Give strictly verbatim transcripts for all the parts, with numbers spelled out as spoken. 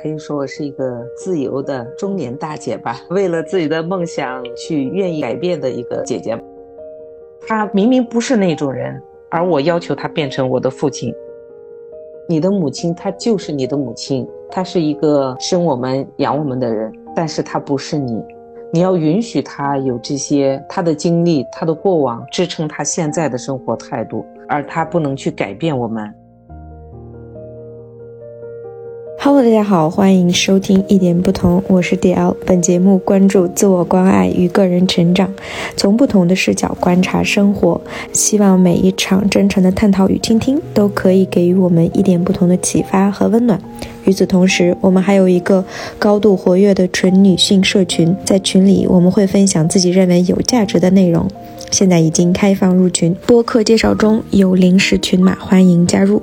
可以说我是一个自由的中年大姐吧，为了自己的梦想去愿意改变的一个姐姐。她明明不是那种人，而我要求她变成我的父亲。你的母亲，她就是你的母亲，她是一个生我们养我们的人，但是她不是你。你要允许她有这些她的经历，她的过往支撑她现在的生活态度，而她不能去改变我们。Hello， 大家好，欢迎收听一点不同，我是 D L。本节目关注自我关爱与个人成长，从不同的视角观察生活，希望每一场真诚的探讨与倾听都可以给予我们一点不同的启发和温暖。与此同时，我们还有一个高度活跃的纯女性社群，在群里我们会分享自己认为有价值的内容，现在已经开放入群，播客介绍中有临时群码，欢迎加入。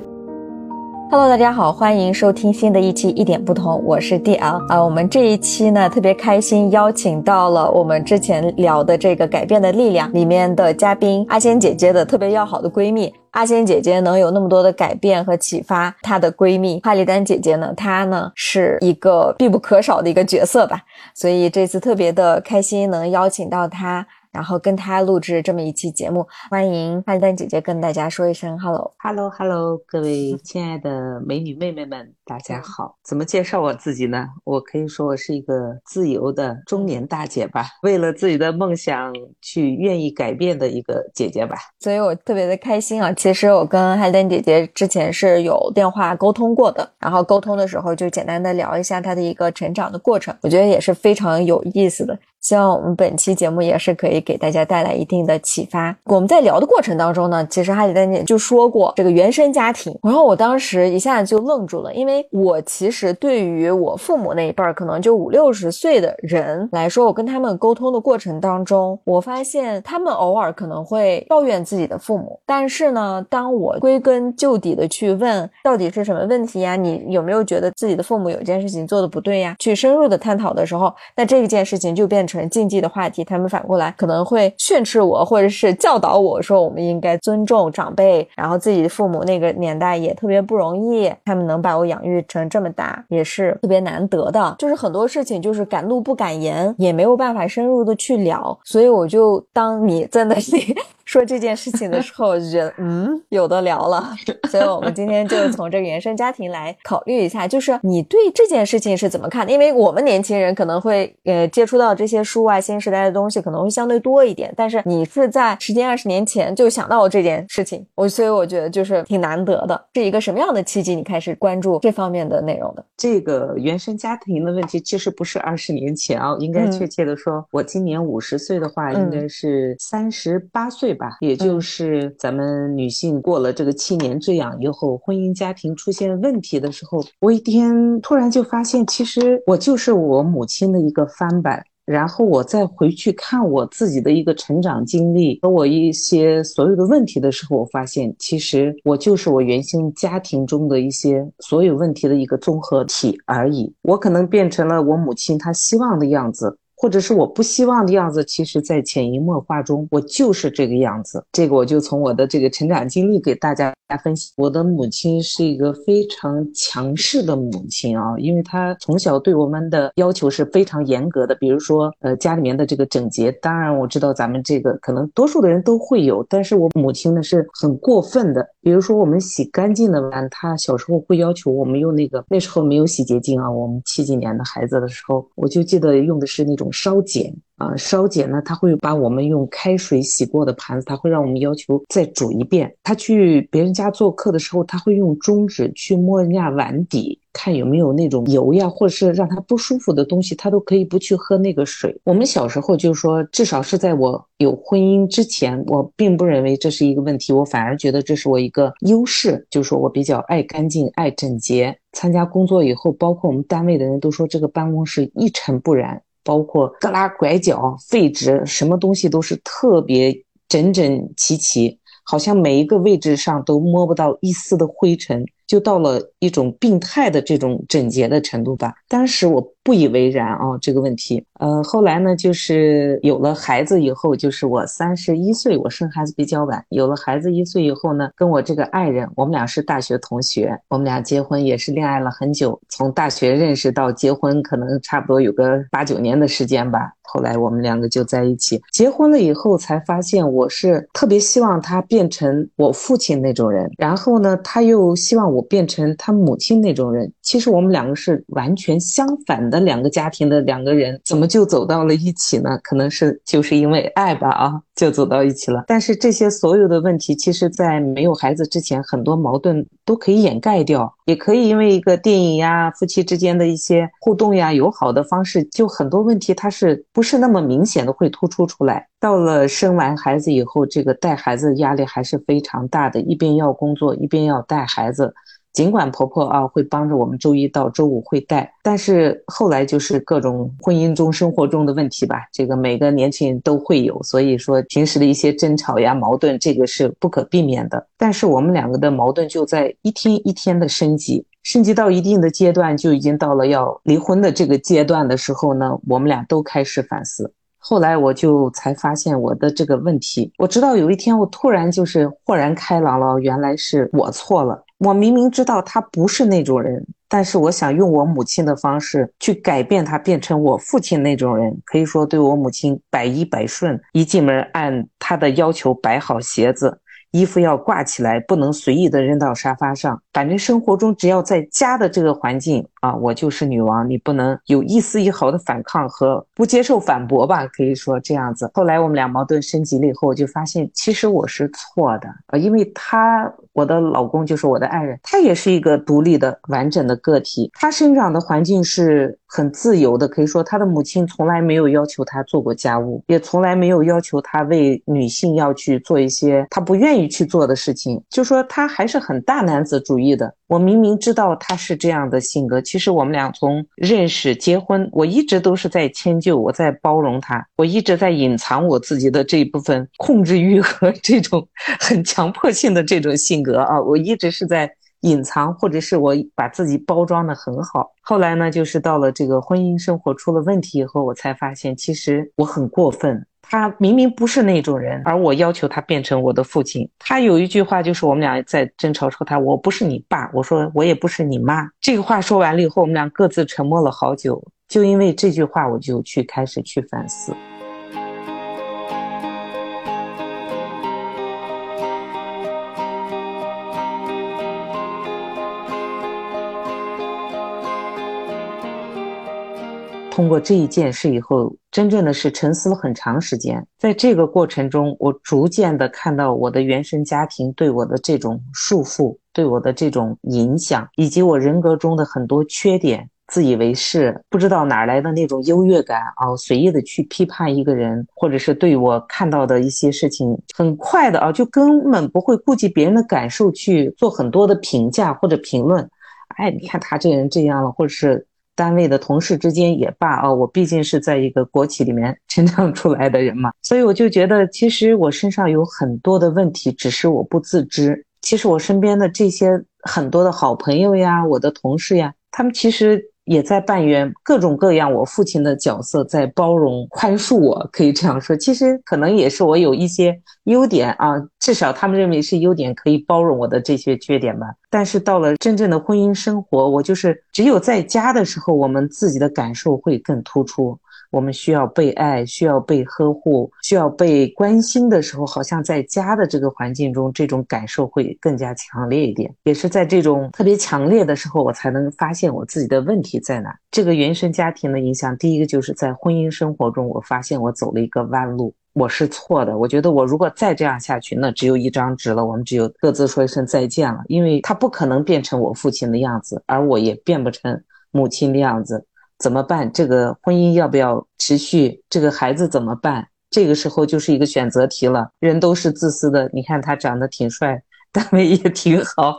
Hello， 大家好，欢迎收听新的一期一点不同，我是 D L 啊。我们这一期呢特别开心，邀请到了我们之前聊的这个《改变的力量》里面的嘉宾阿仙姐姐的特别要好的闺蜜。阿仙姐姐能有那么多的改变和启发，她的闺蜜Halidem姐姐呢，她呢是一个必不可少的一个角色吧。所以这次特别的开心能邀请到她，然后跟她录制这么一期节目。欢迎Halidem姐姐跟大家说一声 hello。 hello hello， 各位亲爱的美女妹妹们，大家好。怎么介绍我自己呢？我可以说我是一个自由的中年大姐吧，为了自己的梦想去愿意改变的一个姐姐吧。所以我特别的开心啊，其实我跟Halidem姐姐之前是有电话沟通过的，然后沟通的时候就简单的聊一下她的一个成长的过程，我觉得也是非常有意思的。希望我们本期节目也是可以给大家带来一定的启发。我们在聊的过程当中呢，其实Halidem姐就说过这个原生家庭，然后我当时一下就愣住了，因为我其实对于我父母那一辈儿，可能就五六十岁的人来说，我跟他们沟通的过程当中，我发现他们偶尔可能会抱怨自己的父母，但是呢，当我归根究底的去问到底是什么问题呀，你有没有觉得自己的父母有件事情做的不对呀，去深入的探讨的时候，那这一件事情就变成禁忌的话题，他们反过来可能会训斥我，或者是教导我说我们应该尊重长辈，然后自己的父母那个年代也特别不容易，他们能把我养育成这么大也是特别难得的，就是很多事情就是敢怒不敢言，也没有办法深入的去聊。所以我就当你在那里说这件事情的时候，我就觉得嗯，有的聊了。所以我们今天就从这个原生家庭来考虑一下，就是你对这件事情是怎么看的？因为我们年轻人可能会呃接触到这些书啊，新时代的东西可能会相对多一点，但是你是在十几二十年前就想到这件事情，我所以我觉得就是挺难得的。是一个什么样的契机你开始关注这方面的内容的？这个原生家庭的问题其实不是二十年前啊，应该确切的说，嗯，我今年五十岁的话，应该是三十八岁吧。也就是咱们女性过了这个七年之痒以后，婚姻家庭出现问题的时候，我一天突然就发现，其实我就是我母亲的一个翻版。然后我再回去看我自己的一个成长经历和我一些所有的问题的时候，我发现其实我就是我原生家庭中的一些所有问题的一个综合体而已。我可能变成了我母亲她希望的样子，或者是我不希望的样子，其实在潜移默化中我就是这个样子。这个我就从我的这个成长经历给大家分析。我的母亲是一个非常强势的母亲啊，因为她从小对我们的要求是非常严格的，比如说呃家里面的这个整洁，当然我知道咱们这个可能多数的人都会有，但是我母亲呢是很过分的。比如说我们洗干净的碗，她小时候会要求我们用那个，那时候没有洗洁精啊，我们七几年的孩子的时候，我就记得用的是那种烧碱啊，烧碱呢，他会把我们用开水洗过的盘子，他会让我们要求再煮一遍。他去别人家做客的时候，他会用中指去摸人家碗底，看有没有那种油呀，或者是让他不舒服的东西，他都可以不去喝那个水。我们小时候就说，至少是在我有婚姻之前，我并不认为这是一个问题，我反而觉得这是我一个优势，就是说我比较爱干净，爱整洁。参加工作以后，包括我们单位的人都说这个办公室一尘不染，包括旮旯拐角、废纸，什么东西都是特别整整齐齐。好像每一个位置上都摸不到一丝的灰尘，就到了一种病态的这种整洁的程度吧。当时我不以为然啊、哦、这个问题。呃，后来呢，就是有了孩子以后，就是我三十一岁，我生孩子比较晚，有了孩子一岁以后呢，跟我这个爱人，我们俩是大学同学，我们俩结婚也是恋爱了很久，从大学认识到结婚可能差不多有个八九年的时间吧。后来我们两个就在一起，结婚了以后才发现我是特别希望他变成我父亲那种人，然后呢，他又希望我变成他母亲那种人。其实我们两个是完全相反的两个家庭的两个人，怎么就走到了一起呢？可能是就是因为爱吧啊，就走到一起了。但是这些所有的问题，其实在没有孩子之前，很多矛盾都可以掩盖掉，也可以因为一个电影呀，夫妻之间的一些互动呀，友好的方式，就很多问题它是不是那么明显的会突出出来。到了生完孩子以后，这个带孩子压力还是非常大的，一边要工作，一边要带孩子。尽管婆婆啊会帮着我们周一到周五会带，但是后来就是各种婚姻中生活中的问题吧，这个每个年轻人都会有，所以说平时的一些争吵呀矛盾，这个是不可避免的。但是我们两个的矛盾就在一天一天的升级，升级到一定的阶段，就已经到了要离婚的这个阶段的时候呢，我们俩都开始反思。后来我就才发现我的这个问题，我直到有一天我突然就是豁然开朗了，原来是我错了。我明明知道他不是那种人，但是我想用我母亲的方式去改变他，变成我父亲那种人，可以说对我母亲百依百顺，一进门按他的要求摆好鞋子，衣服要挂起来，不能随意的扔到沙发上。反正生活中只要在家的这个环境啊，我就是女王，你不能有一丝一毫的反抗和不接受反驳吧，可以说这样子。后来我们俩矛盾升级了以后，我就发现其实我是错的啊，因为他，我的老公就是我的爱人，他也是一个独立的完整的个体，他生长的环境是很自由的，可以说他的母亲从来没有要求他做过家务，也从来没有要求他为女性要去做一些他不愿意去做的事情，就说他还是很大男子主义的。我明明知道他是这样的性格，其实我们俩从认识结婚，我一直都是在迁就，我在包容他，我一直在隐藏我自己的这一部分控制欲和这种很强迫性的这种性格啊，我一直是在隐藏，或者是我把自己包装得很好。后来呢，就是到了这个婚姻生活出了问题以后，我才发现其实我很过分，他明明不是那种人，而我要求他变成我的父亲。他有一句话，就是我们俩在争吵说他，我不是你爸，我说我也不是你妈。这个话说完了以后，我们俩各自沉默了好久，就因为这句话我就去开始去反思。通过这一件事以后，真正的是沉思了很长时间。在这个过程中，我逐渐的看到我的原生家庭对我的这种束缚，对我的这种影响，以及我人格中的很多缺点，自以为是，不知道哪来的那种优越感啊，随意的去批判一个人，或者是对我看到的一些事情很快的啊，就根本不会顾及别人的感受去做很多的评价或者评论。哎，你看他这人这样了，或者是单位的同事之间也罢啊，我毕竟是在一个国企里面成长出来的人嘛，所以我就觉得其实我身上有很多的问题，只是我不自知。其实我身边的这些很多的好朋友呀，我的同事呀，他们其实也在扮演各种各样我父亲的角色，在包容宽恕我，可以这样说。其实可能也是我有一些优点啊，至少他们认为是优点，可以包容我的这些缺点吧。但是到了真正的婚姻生活，我就是只有在家的时候，我们自己的感受会更突出，我们需要被爱，需要被呵护，需要被关心的时候，好像在家的这个环境中，这种感受会更加强烈一点。也是在这种特别强烈的时候，我才能发现我自己的问题在哪。这个原生家庭的影响，第一个就是在婚姻生活中，我发现我走了一个弯路，我是错的。我觉得我如果再这样下去，那只有一张纸了，我们只有各自说一声再见了，因为他不可能变成我父亲的样子，而我也变不成母亲的样子。怎么办？这个婚姻要不要持续？这个孩子怎么办？这个时候就是一个选择题了。人都是自私的，你看他长得挺帅，单位也挺好，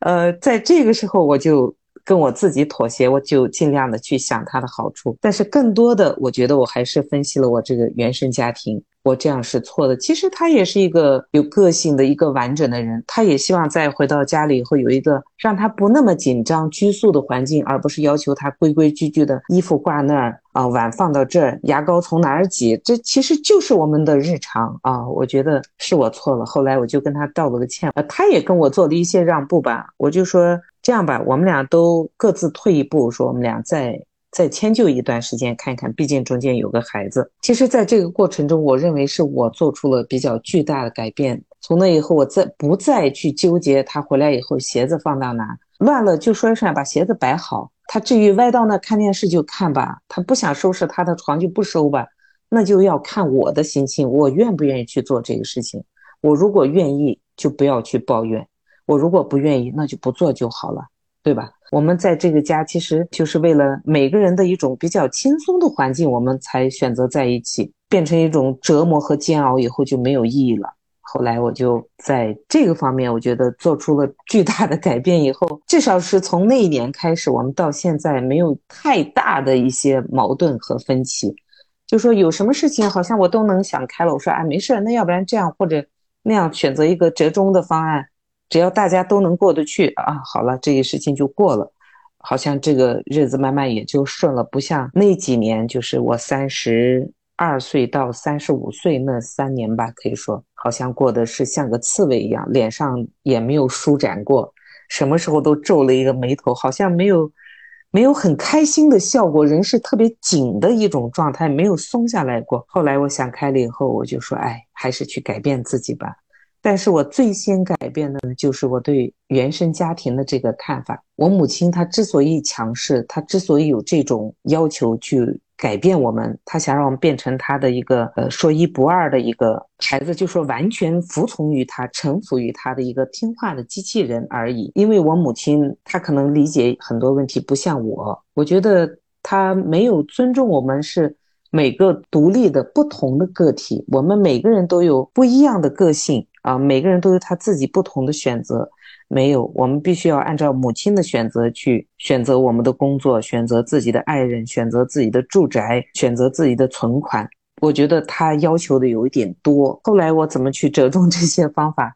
呃，在这个时候我就跟我自己妥协，我就尽量的去想他的好处。但是更多的，我觉得我还是分析了我这个原生家庭，我这样是错的。其实他也是一个有个性的一个完整的人，他也希望再回到家里以后有一个让他不那么紧张拘束的环境，而不是要求他规规矩矩的衣服挂那儿啊、呃，碗放到这儿，牙膏从哪儿挤，这其实就是我们的日常啊。我觉得是我错了，后来我就跟他道了个歉、呃、他也跟我做了一些让步吧。我就说这样吧，我们俩都各自退一步，说我们俩再再迁就一段时间看看，毕竟中间有个孩子。其实在这个过程中，我认为是我做出了比较巨大的改变。从那以后我再不再去纠结他回来以后鞋子放到哪，乱了就摔摔，把鞋子摆好，他至于歪到那看电视就看吧，他不想收拾他的床就不收吧，那就要看我的心情，我愿不愿意去做这个事情。我如果愿意就不要去抱怨，我如果不愿意那就不做就好了，对吧？我们在这个家其实就是为了每个人的一种比较轻松的环境，我们才选择在一起，变成一种折磨和煎熬以后就没有意义了。后来我就在这个方面我觉得做出了巨大的改变以后，至少是从那一年开始，我们到现在没有太大的一些矛盾和分歧。就说有什么事情好像我都能想开了，我说啊没事，那要不然这样或者那样，选择一个折中的方案，只要大家都能过得去啊，好了，这个事情就过了，好像这个日子慢慢也就顺了。不像那几年，就是我三十二岁到三十五岁那三年吧，可以说好像过得是像个刺猬一样，脸上也没有舒展过，什么时候都皱了一个眉头，好像没有没有很开心的效果，人是特别紧的一种状态，没有松下来过。后来我想开了以后，我就说，哎，还是去改变自己吧。但是我最先改变的呢，就是我对原生家庭的这个看法。我母亲她之所以强势，她之所以有这种要求去改变我们，她想让我们变成她的一个呃说一不二的一个孩子，就说完全服从于她、臣服于她的一个听话的机器人而已。因为我母亲她可能理解很多问题不像我，我觉得她没有尊重我们是每个独立的不同的个体，我们每个人都有不一样的个性啊，每个人都有他自己不同的选择。没有，我们必须要按照母亲的选择去选择我们的工作，选择自己的爱人，选择自己的住宅，选择自己的存款。我觉得他要求的有一点多。后来我怎么去折中这些方法，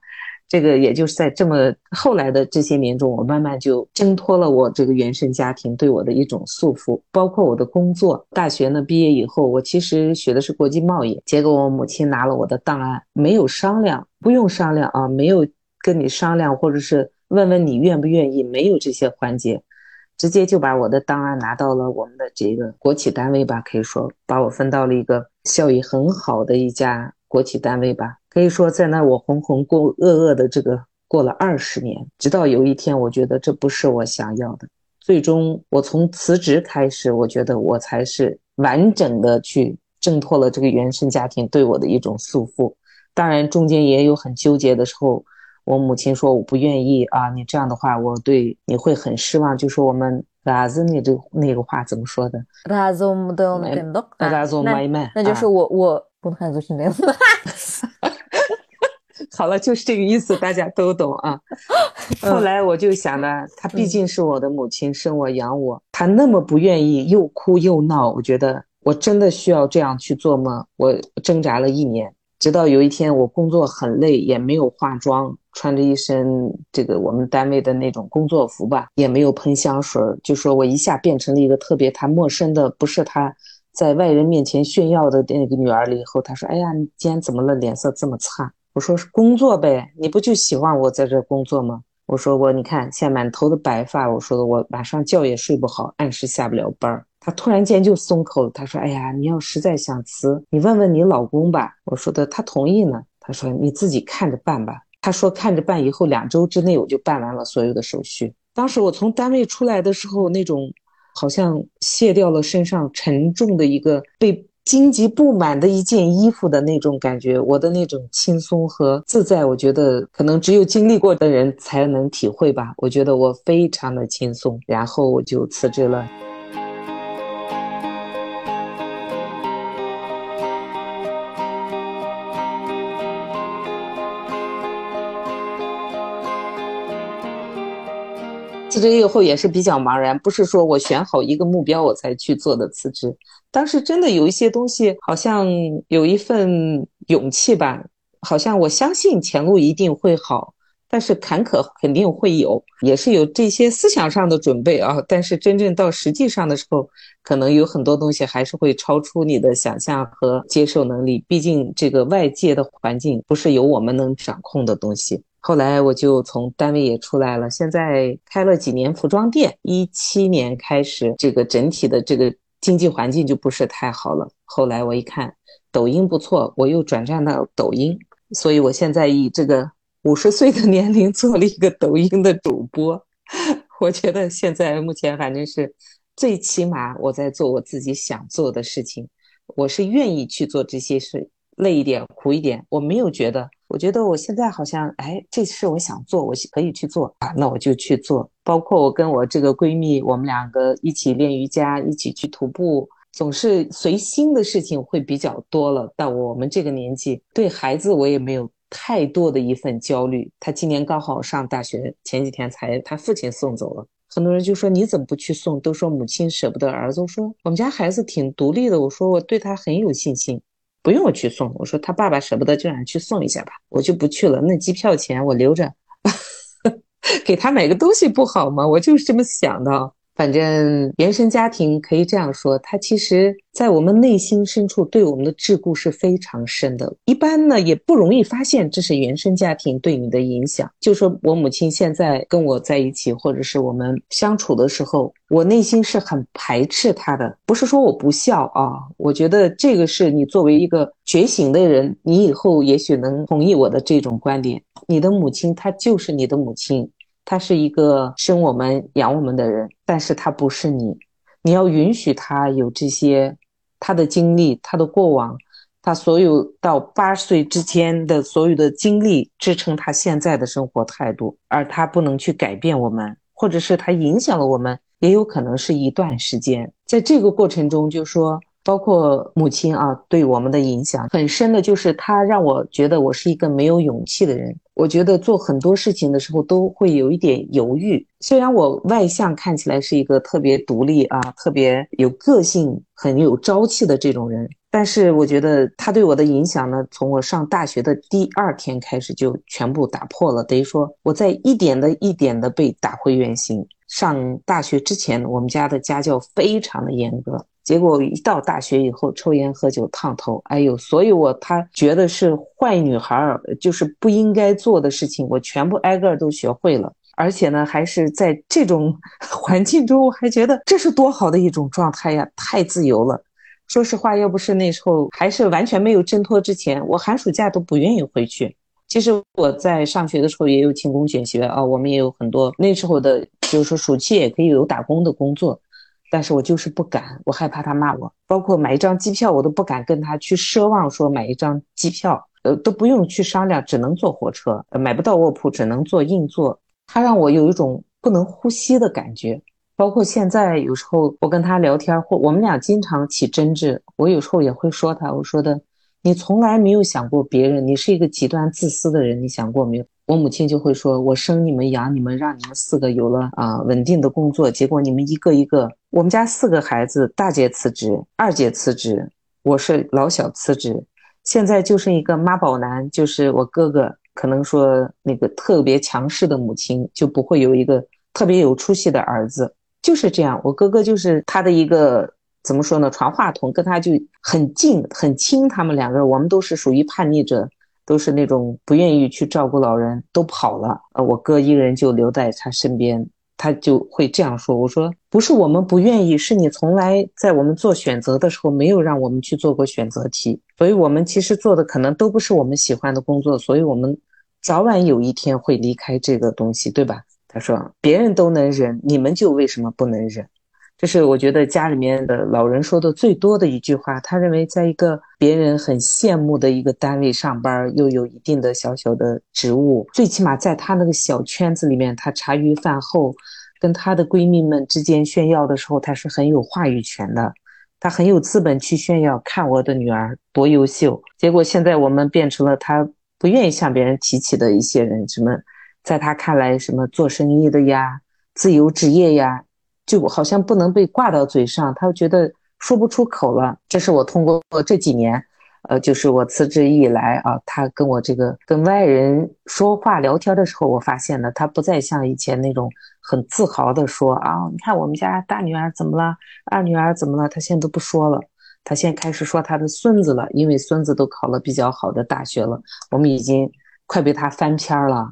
这个也就是在这么后来的这些年中，我慢慢就挣脱了我这个原生家庭对我的一种束缚，包括我的工作。大学呢毕业以后，我其实学的是国际贸易，结果我母亲拿了我的档案，没有商量，不用商量啊，没有跟你商量，或者是问问你愿不愿意，没有这些环节，直接就把我的档案拿到了我们的这个国企单位吧，可以说把我分到了一个效益很好的一家国企单位吧。可以说在那我浑浑噩噩的这个过了二十年，直到有一天我觉得这不是我想要的，最终我从辞职开始，我觉得我才是完整的去挣脱了这个原生家庭对我的一种束缚。当然中间也有很纠结的时候，我母亲说我不愿意啊，你这样的话我对你会很失望，就说我们儿子那个那个话怎么说的，儿子没得更多，儿子没买，那就是我我不能做什么。好了，就是这个意思，大家都懂啊。后来我就想呢，她毕竟是我的母亲，生我养我，她那么不愿意，又哭又闹，我觉得我真的需要这样去做吗？我挣扎了一年，直到有一天我工作很累，也没有化妆，穿着一身这个我们单位的那种工作服吧，也没有喷香水，就说我一下变成了一个特别她陌生的，不是她在外人面前炫耀的那个女儿了以后，她说哎呀你今天怎么了，脸色这么差。我说是工作呗，你不就喜欢我在这工作吗？我说我你看现在满头的白发，我说的我晚上觉也睡不好，按时下不了班。他突然间就松口了，他说哎呀你要实在想辞你问问你老公吧。我说的他同意呢，他说你自己看着办吧。他说看着办，以后两周之内我就办完了所有的手续。当时我从单位出来的时候，那种好像卸掉了身上沉重的一个被荆棘布满的一件衣服的那种感觉，我的那种轻松和自在，我觉得可能只有经历过的人才能体会吧。我觉得我非常的轻松，然后我就辞职了。辞职以后也是比较茫然，不是说我选好一个目标我才去做的辞职，当时真的有一些东西好像有一份勇气吧，好像我相信前路一定会好，但是坎坷肯定会有，也是有这些思想上的准备啊。但是真正到实际上的时候，可能有很多东西还是会超出你的想象和接受能力，毕竟这个外界的环境不是由我们能掌控的东西。后来我就从单位也出来了，现在开了几年服装店，一七年开始这个整体的这个经济环境就不是太好了，后来我一看抖音不错，我又转战到抖音，所以我现在以这个五十岁的年龄做了一个抖音的主播。我觉得现在目前反正是最起码我在做我自己想做的事情，我是愿意去做这些事，累一点苦一点我没有觉得，我觉得我现在好像哎，这事我想做我可以去做啊，那我就去做。包括我跟我这个闺蜜，我们两个一起练瑜伽，一起去徒步，总是随心的事情会比较多了。到我们这个年纪，对孩子我也没有太多的一份焦虑，他今年刚好上大学，前几天才他父亲送走了。很多人就说你怎么不去送，都说母亲舍不得儿子，我说我们家孩子挺独立的，我说我对他很有信心，不用我去送，我说他爸爸舍不得就让去送一下吧，我就不去了，那机票钱我留着给他买个东西不好吗？我就是这么想的。反正原生家庭可以这样说，它其实在我们内心深处对我们的桎梏是非常深的，一般呢也不容易发现这是原生家庭对你的影响。就说我母亲现在跟我在一起或者是我们相处的时候，我内心是很排斥她的，不是说我不孝啊，我觉得这个是你作为一个觉醒的人，你以后也许能同意我的这种观点，你的母亲她就是你的母亲，他是一个生我们养我们的人，但是他不是你，你要允许他有这些他的经历，他的过往，他所有到八十岁之间的所有的经历支撑他现在的生活态度，而他不能去改变我们，或者是他影响了我们也有可能是一段时间。在这个过程中就说包括母亲啊，对我们的影响很深的，就是她让我觉得我是一个没有勇气的人，我觉得做很多事情的时候都会有一点犹豫。虽然我外向看起来是一个特别独立啊，特别有个性很有朝气的这种人，但是我觉得她对我的影响呢，从我上大学的第二天开始就全部打破了，等于说我在一点的一点的被打回原形。上大学之前我们家的家教非常的严格，结果一到大学以后抽烟喝酒烫头，哎呦，所以我他觉得是坏女孩，就是不应该做的事情我全部挨个都学会了，而且呢还是在这种环境中，我还觉得这是多好的一种状态呀，太自由了。说实话，要不是那时候还是完全没有挣脱之前，我寒暑假都不愿意回去。其实我在上学的时候也有勤工俭学啊，我们也有很多那时候的就是暑期也可以有打工的工作，但是我就是不敢，我害怕他骂我，包括买一张机票我都不敢跟他去奢望说买一张机票，呃，都不用去商量，只能坐火车，呃、买不到卧铺只能坐硬座，他让我有一种不能呼吸的感觉。包括现在有时候我跟他聊天，或我们俩经常起争执，我有时候也会说他，我说的你从来没有想过别人，你是一个极端自私的人，你想过没有？我母亲就会说，我生你们养你们，让你们四个有了啊、呃、稳定的工作，结果你们一个一个，我们家四个孩子，大姐辞职，二姐辞职，我是老小辞职，现在就是一个妈宝男，就是我哥哥可能说那个特别强势的母亲就不会有一个特别有出息的儿子，就是这样。我哥哥就是他的一个怎么说呢，传话筒，跟他就很近很亲，他们两个我们都是属于叛逆者，都是那种不愿意去照顾老人，都跑了，呃，我哥一个人就留在他身边，他就会这样说，我说不是我们不愿意，是你从来在我们做选择的时候没有让我们去做过选择题，所以我们其实做的可能都不是我们喜欢的工作，所以我们早晚有一天会离开这个东西，对吧？他说别人都能忍，你们就为什么不能忍？这是我觉得家里面的老人说的最多的一句话，他认为在一个别人很羡慕的一个单位上班，又有一定的小小的职务，最起码在他那个小圈子里面，他茶余饭后跟他的闺蜜们之间炫耀的时候，他是很有话语权的，他很有资本去炫耀，看我的女儿多优秀。结果现在我们变成了他不愿意向别人提起的一些人，什么在他看来什么做生意的呀，自由职业呀，就好像不能被挂到嘴上，他觉得说不出口了。这是我通过这几年呃，就是我辞职以来啊，他跟我这个跟外人说话聊天的时候，我发现呢，他不再像以前那种很自豪的说啊，你看我们家大女儿怎么了，二女儿怎么了，他现在都不说了，他现在开始说他的孙子了，因为孙子都考了比较好的大学了，我们已经快被他翻篇了。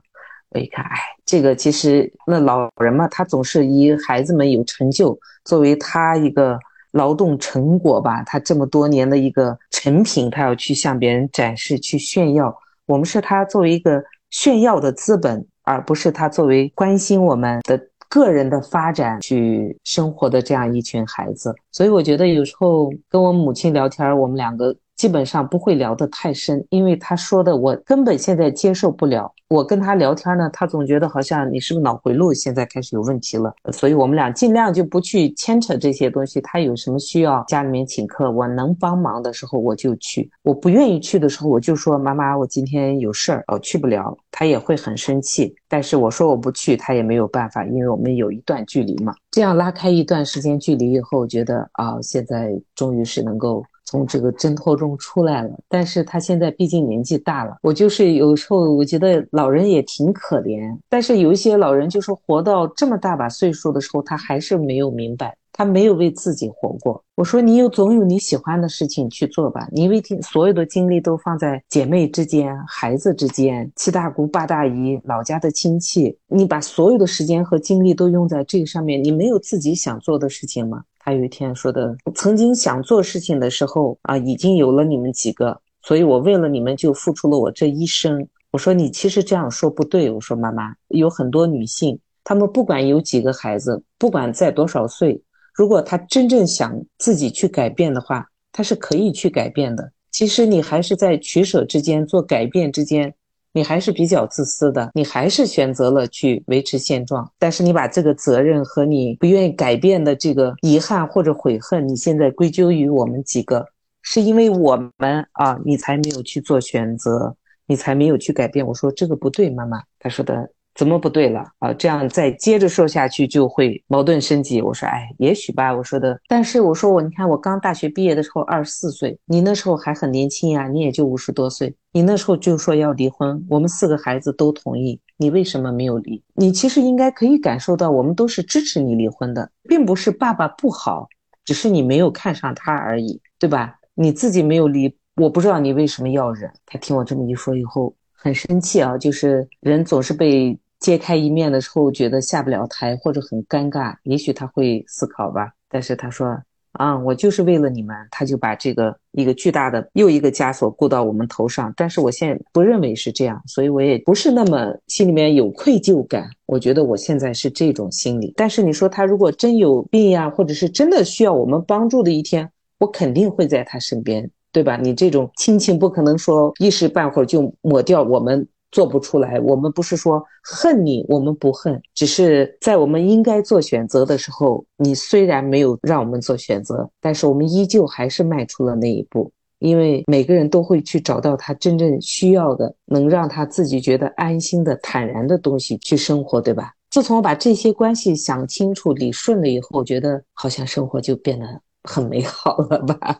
我一看，哎，这个其实那老人嘛，他总是以孩子们有成就作为他一个劳动成果吧，他这么多年的一个成品，他要去向别人展示，去炫耀。我们是他作为一个炫耀的资本，而不是他作为关心我们的个人的发展去生活的这样一群孩子。所以我觉得有时候跟我母亲聊天，我们两个基本上不会聊得太深，因为他说的我根本现在接受不了。我跟他聊天呢，他总觉得好像你是不是脑回路现在开始有问题了，所以我们俩尽量就不去牵扯这些东西。他有什么需要家里面请客，我能帮忙的时候我就去，我不愿意去的时候我就说，妈妈我今天有事儿，我去不了。他也会很生气，但是我说我不去他也没有办法，因为我们有一段距离嘛。这样拉开一段时间距离以后，觉得啊，现在终于是能够从这个挣脱中出来了。但是他现在毕竟年纪大了，我就是有时候我觉得老人也挺可怜，但是有一些老人就是活到这么大把岁数的时候，他还是没有明白，他没有为自己活过。我说你有总有你喜欢的事情去做吧，你为所有的精力都放在姐妹之间、孩子之间、七大姑八大姨、老家的亲戚，你把所有的时间和精力都用在这个上面，你没有自己想做的事情吗？他有一天说的，曾经想做事情的时候啊，已经有了你们几个，所以我为了你们就付出了我这一生。我说你其实这样说不对，我说妈妈，有很多女性，她们不管有几个孩子，不管在多少岁，如果他真正想自己去改变的话，他是可以去改变的。其实你还是在取舍之间，做改变之间，你还是比较自私的，你还是选择了去维持现状。但是你把这个责任和你不愿意改变的这个遗憾或者悔恨，你现在归咎于我们几个，是因为我们啊，你才没有去做选择，你才没有去改变。我说这个不对，妈妈。他说的怎么不对了啊？这样再接着说下去就会矛盾升级。我说哎，也许吧，我说的。但是我说我，你看我刚大学毕业的时候二十四岁，你那时候还很年轻呀，你也就五十多岁，你那时候就说要离婚，我们四个孩子都同意，你为什么没有离？你其实应该可以感受到我们都是支持你离婚的，并不是爸爸不好，只是你没有看上他而已，对吧？你自己没有离，我不知道你为什么要忍。他听我这么一说以后很生气啊，就是人总是被揭开一面的时候觉得下不了台或者很尴尬，也许他会思考吧。但是他说啊、嗯，我就是为了你们，他就把这个一个巨大的又一个枷锁顾到我们头上。但是我现在不认为是这样，所以我也不是那么心里面有愧疚感，我觉得我现在是这种心理。但是你说他如果真有病呀、啊，或者是真的需要我们帮助的一天，我肯定会在他身边，对吧？你这种亲情不可能说一时半会儿就抹掉，我们做不出来。我们不是说恨你，我们不恨，只是在我们应该做选择的时候，你虽然没有让我们做选择，但是我们依旧还是迈出了那一步。因为每个人都会去找到他真正需要的，能让他自己觉得安心的、坦然的东西去生活，对吧？自从我把这些关系想清楚、理顺了以后，我觉得好像生活就变得很美好了吧。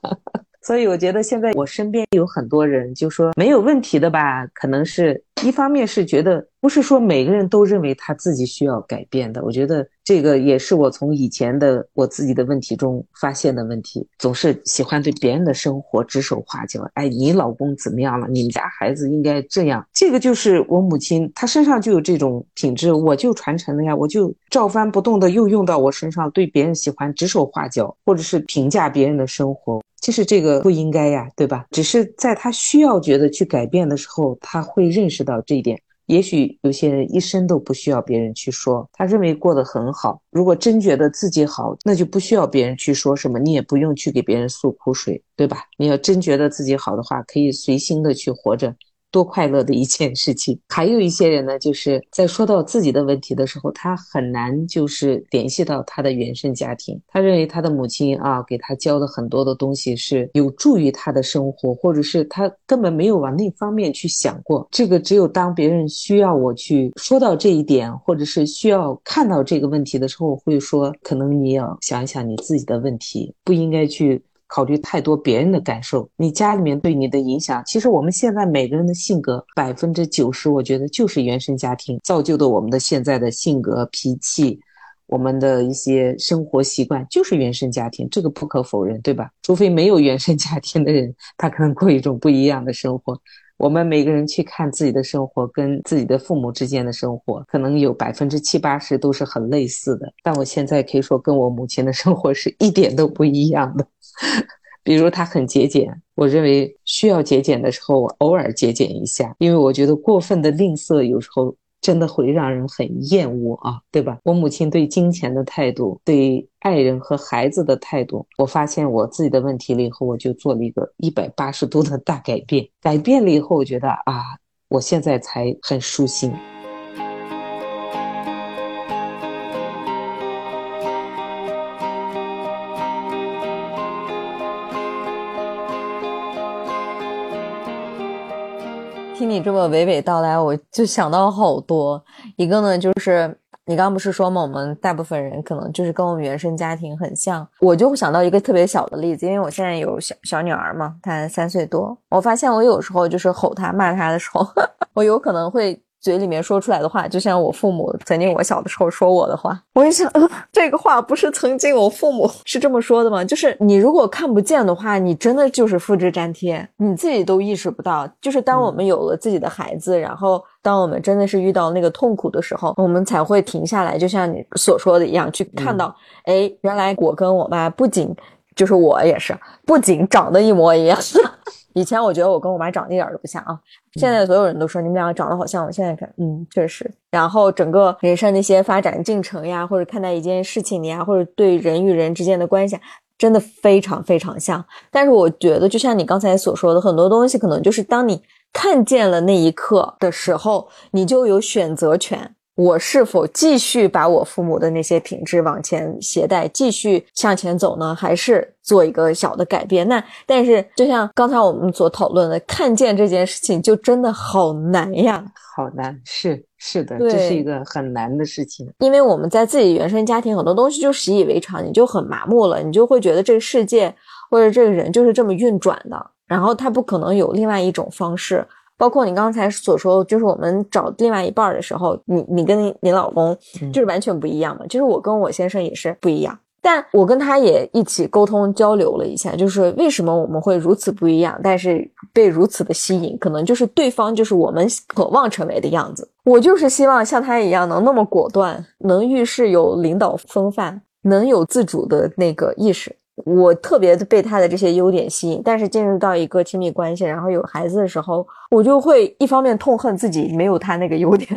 所以我觉得现在我身边有很多人就说没有问题的吧，可能是一方面是觉得不是说每个人都认为他自己需要改变的。我觉得这个也是我从以前的我自己的问题中发现的问题，总是喜欢对别人的生活指手画脚。哎，你老公怎么样了，你们家孩子应该这样。这个就是我母亲她身上就有这种品质，我就传承了呀，我就照翻不动的又用到我身上，对别人喜欢指手画脚，或者是评价别人的生活。其实这个不应该呀，对吧？只是在他需要觉得去改变的时候，他会认识到这一点。也许有些人一生都不需要别人去说，他认为过得很好。如果真觉得自己好，那就不需要别人去说什么，你也不用去给别人诉苦水，对吧？你要真觉得自己好的话，可以随心的去活着，多快乐的一件事情。还有一些人呢，就是在说到自己的问题的时候，他很难就是联系到他的原生家庭。他认为他的母亲啊，给他教的很多的东西是有助于他的生活，或者是他根本没有往那方面去想过。这个只有当别人需要我去说到这一点，或者是需要看到这个问题的时候，我会说可能你要想一想你自己的问题，不应该去考虑太多别人的感受，你家里面对你的影响，其实我们现在每个人的性格 百分之九十 我觉得就是原生家庭造就的，我们的现在的性格脾气我们的一些生活习惯就是原生家庭，这个不可否认，对吧？除非没有原生家庭的人，他可能过一种不一样的生活。我们每个人去看自己的生活跟自己的父母之间的生活，可能有 百分之七八十 都是很类似的，但我现在可以说跟我母亲的生活是一点都不一样的。比如他很节俭，我认为需要节俭的时候偶尔节俭一下，因为我觉得过分的吝啬有时候真的会让人很厌恶啊，对吧？我母亲对金钱的态度，对爱人和孩子的态度，我发现我自己的问题了以后，我就做了一个一百八十度的大改变。改变了以后，我觉得啊，我现在才很舒心。听你这么娓娓道来，我就想到好多。一个呢，就是你刚刚不是说嘛，我们大部分人可能就是跟我们原生家庭很像。我就会想到一个特别小的例子，因为我现在有小小女儿嘛，她三岁多。我发现我有时候就是吼她骂她的时候，我有可能会嘴里面说出来的话，就像我父母曾经我小的时候说我的话。我就想、呃、这个话不是曾经我父母是这么说的吗？就是你如果看不见的话，你真的就是复制粘贴，你自己都意识不到。就是当我们有了自己的孩子、嗯、然后当我们真的是遇到那个痛苦的时候，我们才会停下来，就像你所说的一样，去看到、嗯、诶，原来我跟我妈不仅就是我也是不仅长得一模一样。以前我觉得我跟我妈长得一点都不像啊，现在所有人都说你们两个长得好像，我现在看，嗯，确实。然后整个人生那些发展进程呀，或者看待一件事情呀，或者对人与人之间的关系，真的非常非常像。但是我觉得就像你刚才所说的，很多东西可能就是当你看见了那一刻的时候，你就有选择权。我是否继续把我父母的那些品质往前携带，继续向前走呢？还是做一个小的改变？那但是就像刚才我们所讨论的，看见这件事情就真的好难呀，好难，是是的，这是一个很难的事情。因为我们在自己原生家庭很多东西就习以为常，你就很麻木了，你就会觉得这个世界或者这个人就是这么运转的，然后他不可能有另外一种方式。包括你刚才所说，就是我们找另外一半的时候，你你跟你老公就是完全不一样嘛、嗯、就是我跟我先生也是不一样，但我跟他也一起沟通交流了一下，就是为什么我们会如此不一样，但是被如此的吸引，可能就是对方就是我们渴望成为的样子。我就是希望像他一样能那么果断，能遇事有领导风范，能有自主的那个意识，我特别被他的这些优点吸引。但是进入到一个亲密关系，然后有孩子的时候，我就会一方面痛恨自己没有他那个优点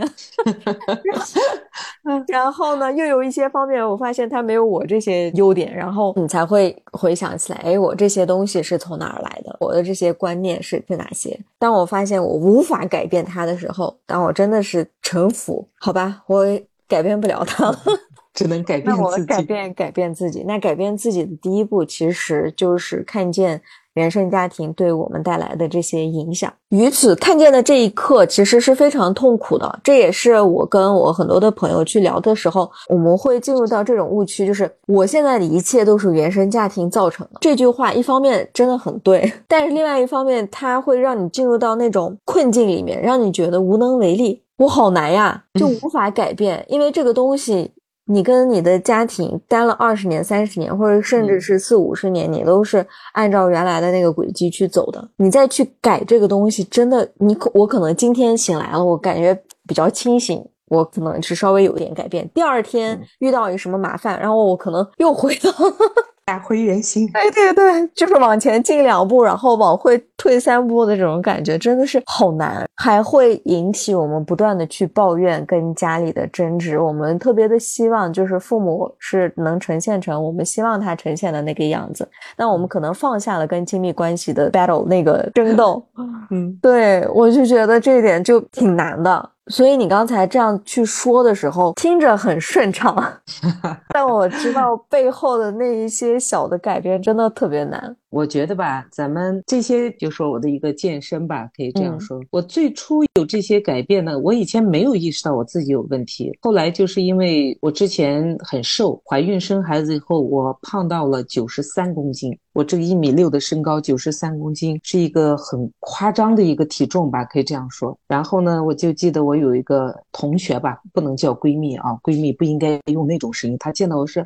然后呢又有一些方面我发现他没有我这些优点，然后你才会回想起来，哎，我这些东西是从哪儿来的，我的这些观念是是哪些。当我发现我无法改变他的时候，当我真的是臣服，好吧，我改变不了他只能改变自己。那我改变改变自己，那改变自己的第一步其实就是看见原生家庭对我们带来的这些影响。于此看见的这一刻其实是非常痛苦的，这也是我跟我很多的朋友去聊的时候，我们会进入到这种误区，就是我现在的一切都是原生家庭造成的。这句话一方面真的很对，但是另外一方面它会让你进入到那种困境里面，让你觉得无能为力，我好难呀，就无法改变、嗯、因为这个东西你跟你的家庭待了二十年、三十年，或者甚至是四五十年，你都是按照原来的那个轨迹去走的。你再去改这个东西，真的，你我可能今天醒来了，我感觉比较清醒，我可能是稍微有一点改变。第二天遇到一什么麻烦，然后我可能又回到改回原形。对对对，就是往前进两步，然后往回退三步的这种感觉，真的是好难。还会引起我们不断的去抱怨跟家里的争执，我们特别的希望就是父母是能呈现成我们希望他呈现的那个样子，那我们可能放下了跟亲密关系的 battle 那个争斗嗯，对，我就觉得这一点就挺难的。所以你刚才这样去说的时候听着很顺畅但我知道背后的那一些小的改变真的特别难。我觉得吧，咱们这些比就说我的一个健身吧，可以这样说、嗯、我最初有这些改变呢，我以前没有意识到我自己有问题，后来就是因为我之前很瘦，怀孕生孩子以后我胖到了九十三公斤，我这个一米六的身高九十三公斤是一个很夸张的一个体重吧，可以这样说。然后呢，我就记得我有一个同学吧，不能叫闺蜜啊，闺蜜不应该用那种声音，她见到我是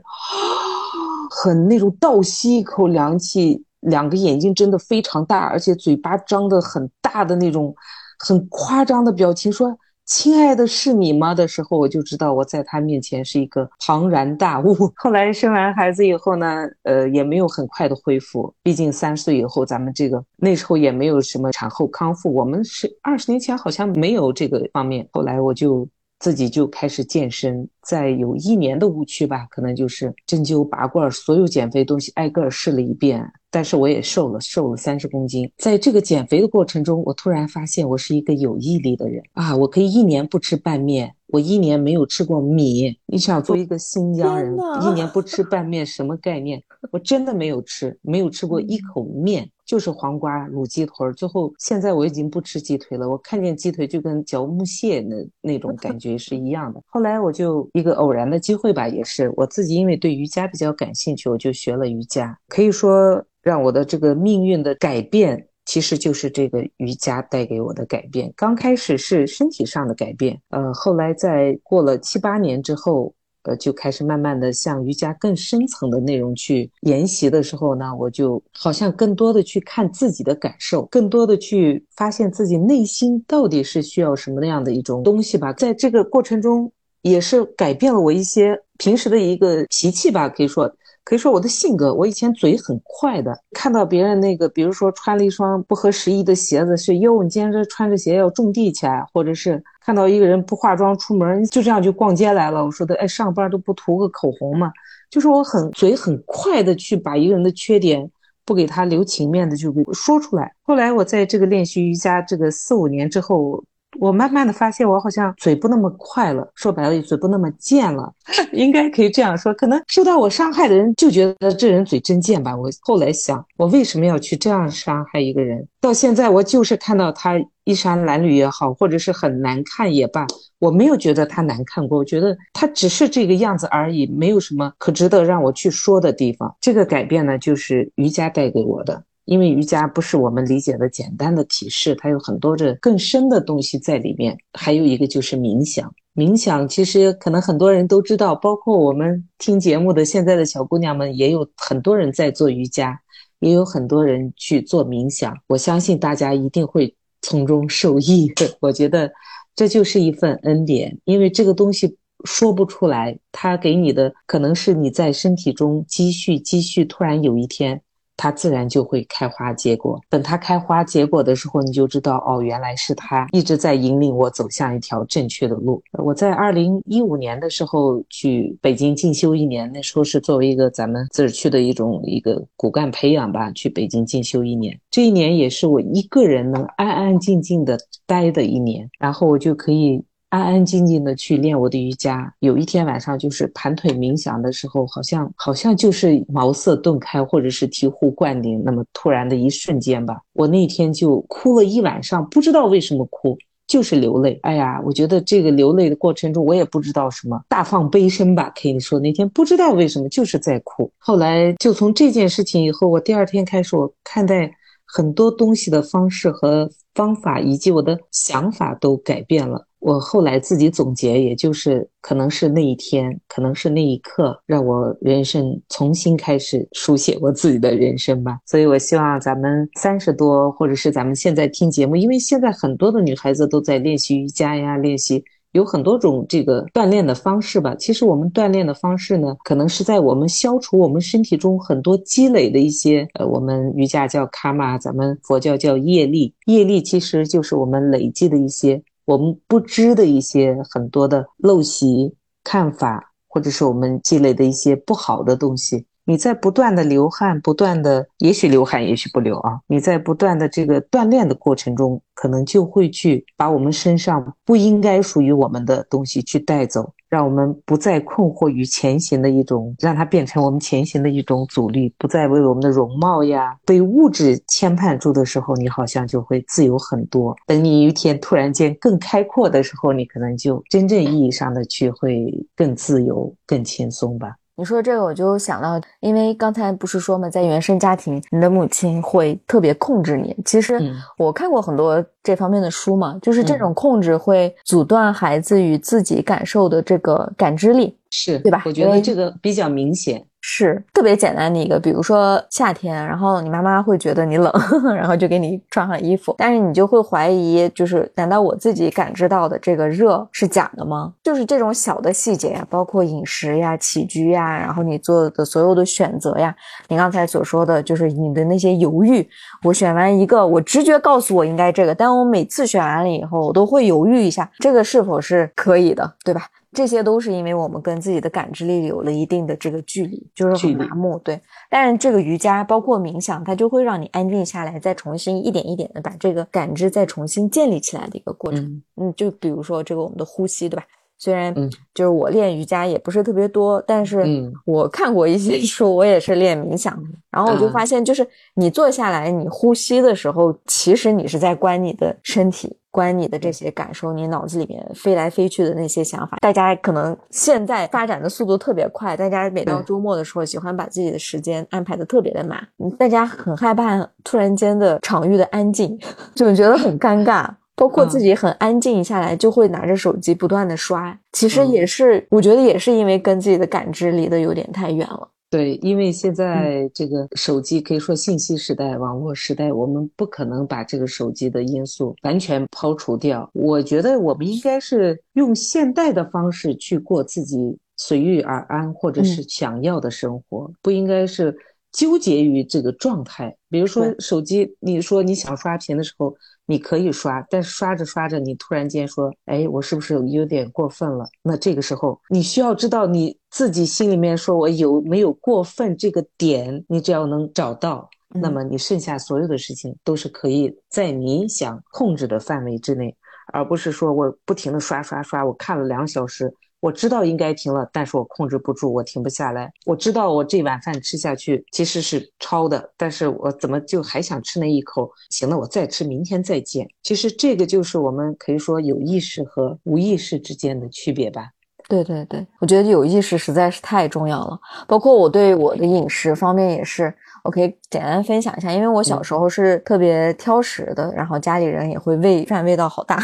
很那种倒吸一口凉气，两个眼睛真的非常大，而且嘴巴张得很大的那种很夸张的表情，说亲爱的是你吗的时候，我就知道我在他面前是一个庞然大物。后来生完孩子以后呢，呃，也没有很快的恢复，毕竟三十岁以后咱们这个那时候也没有什么产后康复，我们是二十年前好像没有这个方面。后来我就自己就开始健身，在有一年的误区吧，可能就是针灸拔罐所有减肥东西挨个试了一遍，但是我也瘦了瘦了三十公斤。在这个减肥的过程中，我突然发现我是一个有毅力的人啊！我可以一年不吃拌面，我一年没有吃过米。你想做一个新疆人一年不吃拌面什么概念？我真的没有吃没有吃过一口面，就是黄瓜卤鸡腿，最后现在我已经不吃鸡腿了，我看见鸡腿就跟嚼木屑的那种感觉是一样的。后来我就一个偶然的机会吧，也是我自己因为对瑜伽比较感兴趣，我就学了瑜伽。可以说让我的这个命运的改变其实就是这个瑜伽带给我的改变。刚开始是身体上的改变，呃，后来在过了七八年之后，呃，就开始慢慢的向瑜伽更深层的内容去研习的时候呢，我就好像更多的去看自己的感受，更多的去发现自己内心到底是需要什么样的一种东西吧。在这个过程中也是改变了我一些平时的一个脾气吧，可以说可以说我的性格。我以前嘴很快的，看到别人那个比如说穿了一双不合时宜的鞋子，是哟你今天这穿着鞋要种地去啊，或者是看到一个人不化妆出门就这样就逛街来了，我说的哎上班都不涂个口红嘛，就是我很嘴很快的去把一个人的缺点不给他留情面的就给说出来。后来我在这个练习瑜伽这个四五年之后，我慢慢的发现我好像嘴不那么快了，说白了嘴不那么贱了应该可以这样说，可能受到我伤害的人就觉得这人嘴真贱吧。我后来想我为什么要去这样伤害一个人，到现在我就是看到他衣衫褴褛也好，或者是很难看也罢，我没有觉得他难看过，我觉得他只是这个样子而已，没有什么可值得让我去说的地方。这个改变呢就是瑜伽带给我的，因为瑜伽不是我们理解的简单的体式，它有很多的更深的东西在里面。还有一个就是冥想，冥想其实可能很多人都知道，包括我们听节目的现在的小姑娘们也有很多人在做瑜伽，也有很多人去做冥想，我相信大家一定会从中受益。我觉得这就是一份恩典，因为这个东西说不出来，它给你的可能是你在身体中积蓄积蓄，突然有一天它自然就会开花结果。等它开花结果的时候，你就知道哦，原来是它一直在引领我走向一条正确的路。我在二零一五年的时候去北京进修一年，那时候是作为一个咱们自治区的一种一个骨干培养吧，去北京进修一年。这一年也是我一个人能安安静静的待的一年，然后我就可以安安静静的去练我的瑜伽。有一天晚上就是盘腿冥想的时候，好像好像就是茅塞顿开，或者是醍醐灌顶，那么突然的一瞬间吧，我那天就哭了一晚上，不知道为什么哭，就是流泪。哎呀，我觉得这个流泪的过程中我也不知道什么大放悲声吧，可以说那天不知道为什么就是在哭。后来就从这件事情以后，我第二天开始我看待很多东西的方式和方法以及我的想法都改变了。我后来自己总结，也就是可能是那一天，可能是那一刻，让我人生重新开始书写我自己的人生吧。所以我希望咱们三十多，或者是咱们现在听节目，因为现在很多的女孩子都在练习瑜伽呀，练习有很多种这个锻炼的方式吧。其实我们锻炼的方式呢，可能是在我们消除我们身体中很多积累的一些呃，我们瑜伽叫卡玛，咱们佛教叫业力。业力其实就是我们累积的一些我们不知的一些很多的陋习看法，或者是我们积累的一些不好的东西。你在不断的流汗，不断的也许流汗也许不流啊，你在不断的这个锻炼的过程中，可能就会去把我们身上不应该属于我们的东西去带走，让我们不再困惑于前行的一种，让它变成我们前行的一种阻力，不再为我们的容貌呀被物质牵绊住的时候，你好像就会自由很多。等你一天突然间更开阔的时候，你可能就真正意义上的去会更自由更轻松吧。你说这个我就想到，因为刚才不是说嘛，在原生家庭你的母亲会特别控制你，其实我看过很多这方面的书嘛，就是这种控制会阻断孩子与自己感受的这个感知力，是对吧？我觉得这个比较明显，是特别简单的一个，比如说夏天，然后你妈妈会觉得你冷，然后就给你穿上衣服，但是你就会怀疑，就是难道我自己感知到的这个热是假的吗？就是这种小的细节呀，包括饮食呀、起居呀，然后你做的所有的选择呀，你刚才所说的就是你的那些犹豫，我选完一个，我直觉告诉我应该这个，但我每次选完了以后，我都会犹豫一下，这个是否是可以的，对吧？这些都是因为我们跟自己的感知力有了一定的这个距离，就是很麻木，对。但是这个瑜伽包括冥想，它就会让你安静下来，再重新一点一点的把这个感知再重新建立起来的一个过程。嗯，嗯就比如说这个我们的呼吸，对吧？虽然就是我练瑜伽也不是特别多，但是我看过一些书，我也是练冥想，然后我就发现，就是你坐下来你呼吸的时候，其实你是在观你的身体，观你的这些感受，你脑子里面飞来飞去的那些想法。大家可能现在发展的速度特别快，大家每到周末的时候喜欢把自己的时间安排的特别的满，大家很害怕突然间的场域的安静，就觉得很尴尬，包括自己很安静下来就会拿着手机不断的刷，其实也是、嗯、我觉得也是因为跟自己的感知离得有点太远了。对，因为现在这个手机可以说信息时代、网络时代，我们不可能把这个手机的因素完全抛除掉。我觉得我们应该是用现代的方式去过自己随遇而安或者是想要的生活、嗯、不应该是纠结于这个状态。比如说手机，你说你想刷屏的时候你可以刷，但是刷着刷着你突然间说，哎，我是不是有点过分了？那这个时候你需要知道你自己心里面说我有没有过分这个点，你只要能找到，那么你剩下所有的事情都是可以在你想控制的范围之内，而不是说我不停的刷刷刷，我看了两小时，我知道应该停了，但是我控制不住，我停不下来。我知道我这碗饭吃下去其实是超的，但是我怎么就还想吃那一口，行了，我再吃，明天再见。其实这个就是我们可以说有意识和无意识之间的区别吧。对对对，我觉得有意识实在是太重要了，包括我对我的饮食方面也是，我可以简单分享一下，因为我小时候是特别挑食的、嗯、然后家里人也会喂饭味道好大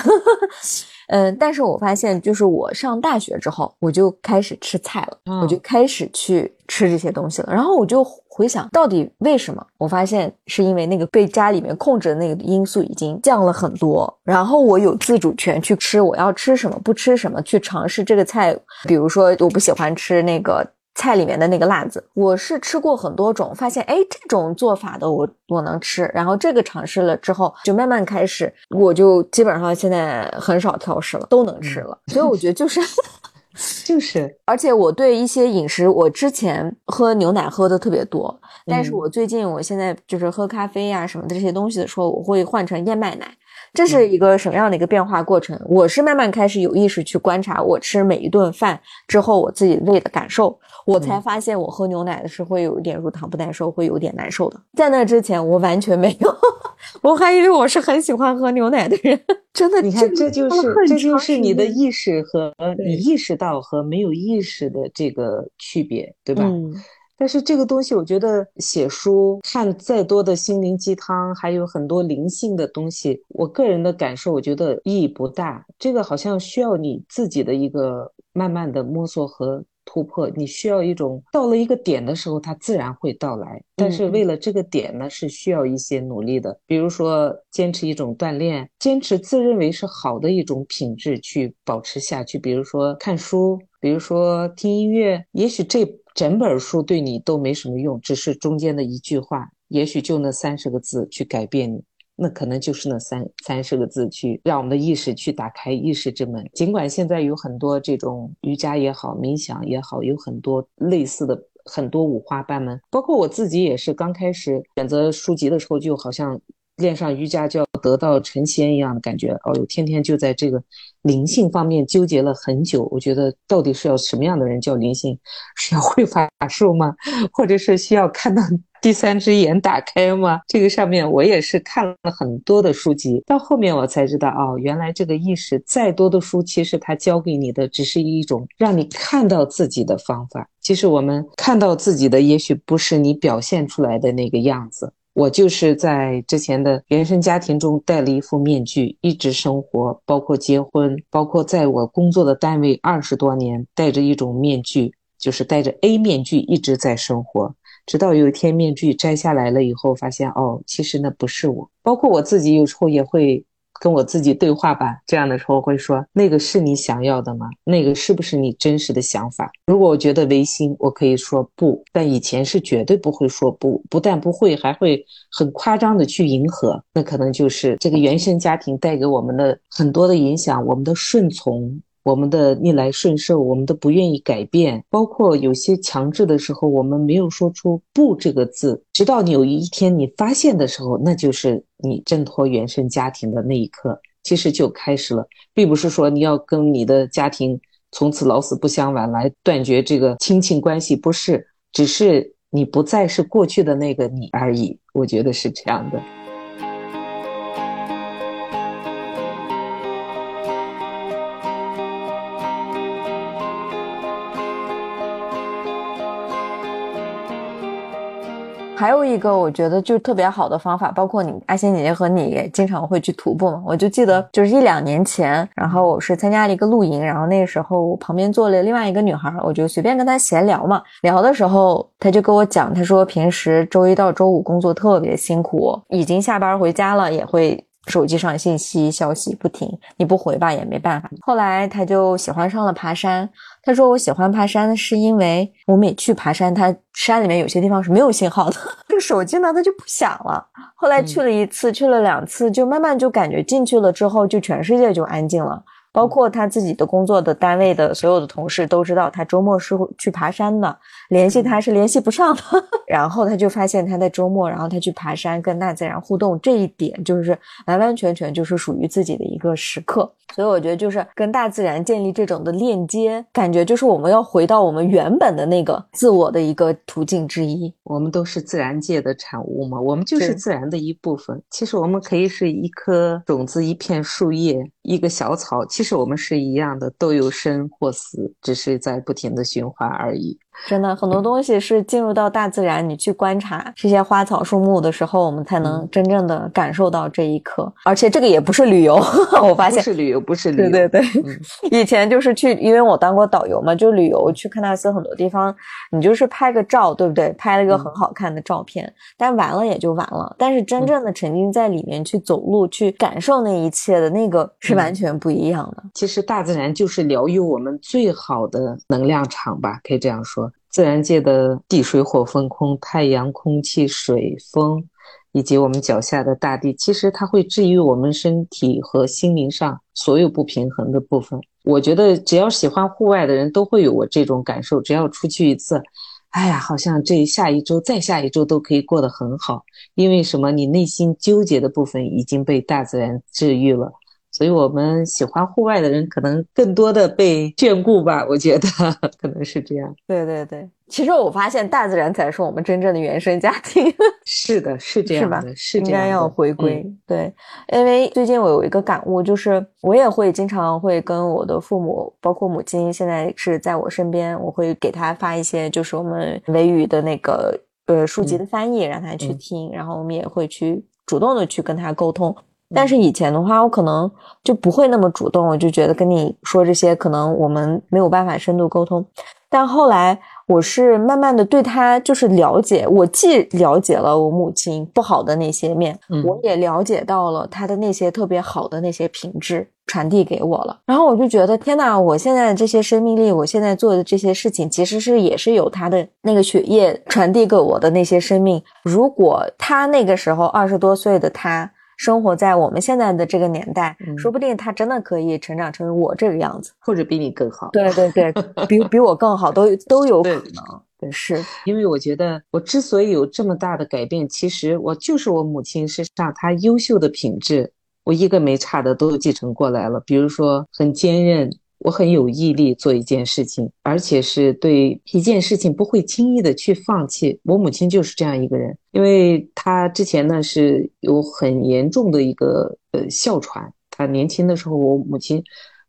嗯，但是我发现就是我上大学之后我就开始吃菜了、嗯、我就开始去吃这些东西了，然后我就回想到底为什么，我发现是因为那个被家里面控制的那个因素已经降了很多，然后我有自主权去吃我要吃什么不吃什么，去尝试这个菜。比如说我不喜欢吃那个菜里面的那个辣子，我是吃过很多种，发现诶这种做法的我我能吃，然后这个尝试了之后就慢慢开始，我就基本上现在很少挑食了，都能吃了、嗯、所以我觉得就是就是而且我对一些饮食，我之前喝牛奶喝的特别多，但是我最近我现在就是喝咖啡啊什么的这些东西的时候，我会换成燕麦奶。这是一个什么样的一个变化过程？我是慢慢开始有意识去观察我吃每一顿饭之后我自己胃的感受，我才发现我喝牛奶的时候会有一点乳糖不耐受，会有点难受的。在那之前我完全没有我还以为我是很喜欢喝牛奶的人，真的。你看这就是这就是你的意识和你意识到和没有意识的这个区别，对吧？嗯，但是这个东西我觉得写书看再多的心灵鸡汤还有很多灵性的东西，我个人的感受我觉得意义不大，这个好像需要你自己的一个慢慢的摸索和突破，你需要一种到了一个点的时候它自然会到来，但是为了这个点呢是需要一些努力的，比如说坚持一种锻炼，坚持自认为是好的一种品质去保持下去，比如说看书，比如说听音乐，也许这整本书对你都没什么用，只是中间的一句话，也许就那三十个字去改变你，那可能就是那三三十个字去让我们的意识去打开意识之门。尽管现在有很多这种瑜伽也好冥想也好，有很多类似的很多五花八门，包括我自己也是刚开始选择书籍的时候就好像练上瑜伽就要得到成仙一样的感觉，哦呦，天天就在这个灵性方面纠结了很久。我觉得到底是要什么样的人叫灵性？是要会法术吗？或者是需要看到第三只眼打开吗？这个上面我也是看了很多的书籍，到后面我才知道，哦，原来这个意识再多的书，其实它教给你的只是一种让你看到自己的方法。其实我们看到自己的也许不是你表现出来的那个样子。我就是在之前的原生家庭中戴了一副面具，一直生活，包括结婚，包括在我工作的单位二十多年，戴着一种面具，就是戴着 A 面具一直在生活，直到有一天面具摘下来了以后，发现哦，其实那不是我。包括我自己有时候也会跟我自己对话吧，这样的时候会说，那个是你想要的吗？那个是不是你真实的想法？如果我觉得违心，我可以说不，但以前是绝对不会说不，不但不会，还会很夸张的去迎合。那可能就是这个原生家庭带给我们的很多的影响，我们的顺从，我们的逆来顺受，我们的不愿意改变，包括有些强制的时候，我们没有说出不这个字，直到你有一天你发现的时候，那就是你挣脱原生家庭的那一刻，其实就开始了，并不是说你要跟你的家庭从此老死不相往来，断绝这个亲情关系，不是，只是你不再是过去的那个你而已，我觉得是这样的。还有一个我觉得就特别好的方法，包括你阿仙姐姐和你也经常会去徒步嘛。我就记得就是一两年前，然后我是参加了一个露营，然后那个时候旁边坐了另外一个女孩，我就随便跟她闲聊嘛。聊的时候她就跟我讲，她说平时周一到周五工作特别辛苦，已经下班回家了也会手机上信息消息不停，你不回吧也没办法。后来她就喜欢上了爬山，她说我喜欢爬山是因为我每去爬山，她山里面有些地方是没有信号的，这个手机呢它就不响了。后来去了一次、嗯、去了两次，就慢慢就感觉进去了之后就全世界就安静了。包括他自己的工作的单位的所有的同事都知道他周末是去爬山的，联系他是联系不上的然后他就发现他在周末，然后他去爬山跟大自然互动，这一点就是完完全全就是属于自己的一个时刻。所以我觉得就是跟大自然建立这种的链接，感觉就是我们要回到我们原本的那个自我的一个途径之一。我们都是自然界的产物嘛，我们就是自然的一部分。其实我们可以是一颗种子，一片树叶，一个小草，其实我们是一样的，都有生或死，只是在不停的循环而已。真的，很多东西是进入到大自然，你去观察这些花草树木的时候，我们才能真正的感受到这一刻。嗯、而且这个也不是旅游，我发现不是旅游，不是旅游。对对对、嗯，以前就是去，因为我当过导游嘛，就旅游去喀纳斯很多地方，你就是拍个照，对不对？拍了一个很好看的照片，嗯、但完了也就完了。但是真正的沉浸在里面去走路、嗯、去感受那一切的那个是完全不一样的。其实大自然就是疗愈我们最好的能量场吧，可以这样说。自然界的地水火风空，太阳空气水风以及我们脚下的大地，其实它会治愈我们身体和心灵上所有不平衡的部分。我觉得只要喜欢户外的人都会有我这种感受，只要出去一次，哎呀，好像这下一周再下一周都可以过得很好，因为什么？你内心纠结的部分已经被大自然治愈了。所以我们喜欢户外的人可能更多的被眷顾吧，我觉得可能是这样。对对对，其实我发现大自然才是我们真正的原生家庭是的，是这样的， 是, 是这样的，应该要回归、嗯、对。因为最近我有一个感悟，就是我也会经常会跟我的父母，包括母亲现在是在我身边，我会给她发一些就是我们维语的那个呃书籍的翻译、嗯、让她去听、嗯、然后我们也会去主动的去跟她沟通。但是以前的话我可能就不会那么主动，我就觉得跟你说这些可能我们没有办法深度沟通。但后来我是慢慢的对他就是了解，我既了解了我母亲不好的那些面、嗯、我也了解到了他的那些特别好的那些品质传递给我了。然后我就觉得天哪，我现在这些生命力，我现在做的这些事情其实是也是有他的那个血液传递给我的那些生命。如果他那个时候二十多岁的他生活在我们现在的这个年代、嗯、说不定他真的可以成长成我这个样子，或者比你更好。对对对，比比我更好都都有可能。是因为我觉得我之所以有这么大的改变，其实我就是我母亲身上她优秀的品质，我一个没差的都继承过来了。比如说很坚韧，我很有毅力做一件事情，而且是对一件事情不会轻易的去放弃。我母亲就是这样一个人，因为她之前呢是有很严重的一个呃哮喘，她年轻的时候，我母亲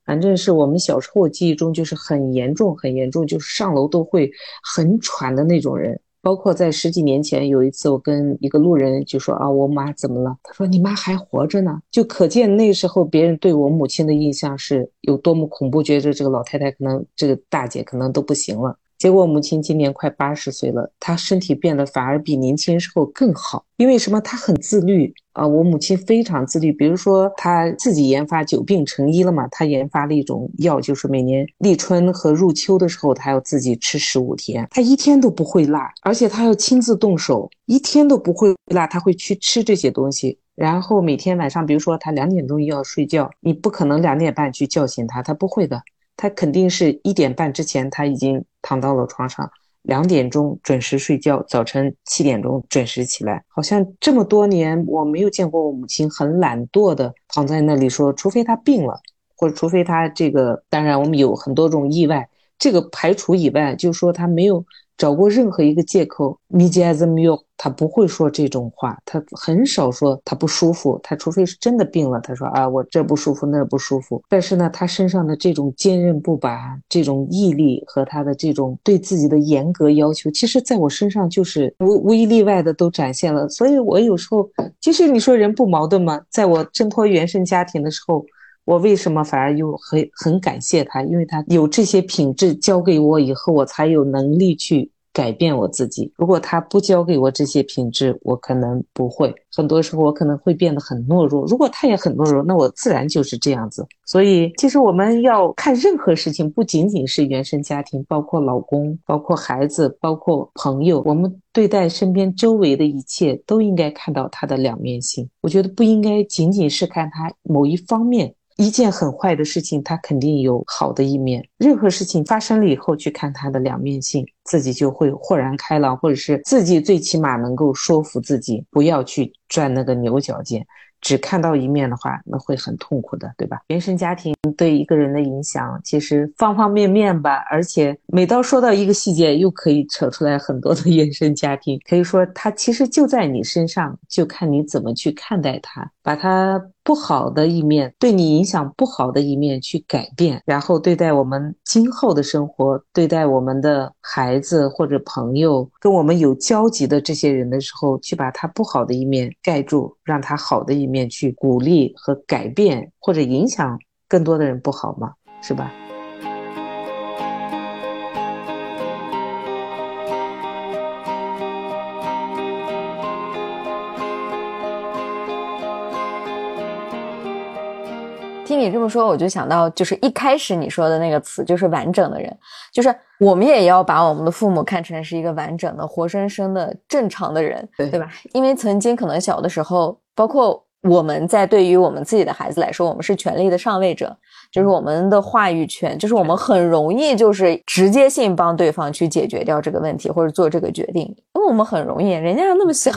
反正是我们小时候记忆中就是很严重很严重，就是上楼都会很喘的那种人。包括在十几年前有一次我跟一个路人就说啊，我妈怎么了，他说你妈还活着呢，就可见那时候别人对我母亲的印象是有多么恐怖，觉得这个老太太可能这个大姐可能都不行了。结果母亲今年快八十岁了，她身体变得反而比年轻时候更好。因为什么？她很自律啊、呃！我母亲非常自律，比如说她自己研发久病成医了嘛，她研发了一种药，就是每年立春和入秋的时候，她要自己吃十五天，她一天都不会落，而且她要亲自动手，一天都不会落，她会去吃这些东西。然后每天晚上，比如说她两点钟又要睡觉，你不可能两点半去叫醒她，她不会的，她肯定是一点半之前她已经躺到了床上，两点钟准时睡觉，早晨七点钟准时起来。好像这么多年我没有见过我母亲很懒惰的躺在那里说，除非她病了，或者除非她这个，当然我们有很多种意外，这个排除以外，就是说她没有找过任何一个借口。她不会说这种话，她很少说她不舒服，她除非是真的病了，她说啊我这不舒服那不舒服。但是呢，她身上的这种坚韧不拔，这种毅力和她的这种对自己的严格要求，其实在我身上就是无无一例外的都展现了。所以我有时候，其实你说人不矛盾吗？在我挣脱原生家庭的时候，我为什么反而又很很感谢他，因为他有这些品质交给我以后，我才有能力去改变我自己。如果他不交给我这些品质，我可能不会，很多时候我可能会变得很懦弱。如果他也很懦弱，那我自然就是这样子。所以其实我们要看任何事情，不仅仅是原生家庭，包括老公，包括孩子，包括朋友，我们对待身边周围的一切都应该看到它的两面性。我觉得不应该仅仅是看它某一方面，一件很坏的事情它肯定有好的一面，任何事情发生了以后去看它的两面性，自己就会豁然开朗，或者是自己最起码能够说服自己不要去钻那个牛角尖。只看到一面的话，那会很痛苦的，对吧？原生家庭对一个人的影响其实方方面面吧，而且每到说到一个细节又可以扯出来很多的原生家庭，可以说它其实就在你身上，就看你怎么去看待它，把它不好的一面，对你影响不好的一面去改变，然后对待我们今后的生活，对待我们的孩子或者朋友，跟我们有交集的这些人的时候，去把他不好的一面盖住，让他好的一面去鼓励和改变，或者影响更多的人，不好吗？是吧？听你这么说，我就想到就是一开始你说的那个词，就是完整的人，就是我们也要把我们的父母看成是一个完整的活生生的正常的人， 对, 对吧？因为曾经可能小的时候，包括我们在对于我们自己的孩子来说，我们是权力的上位者，就是我们的话语权，就是我们很容易就是直接性帮对方去解决掉这个问题，或者做这个决定，因为我们很容易，人家那么小，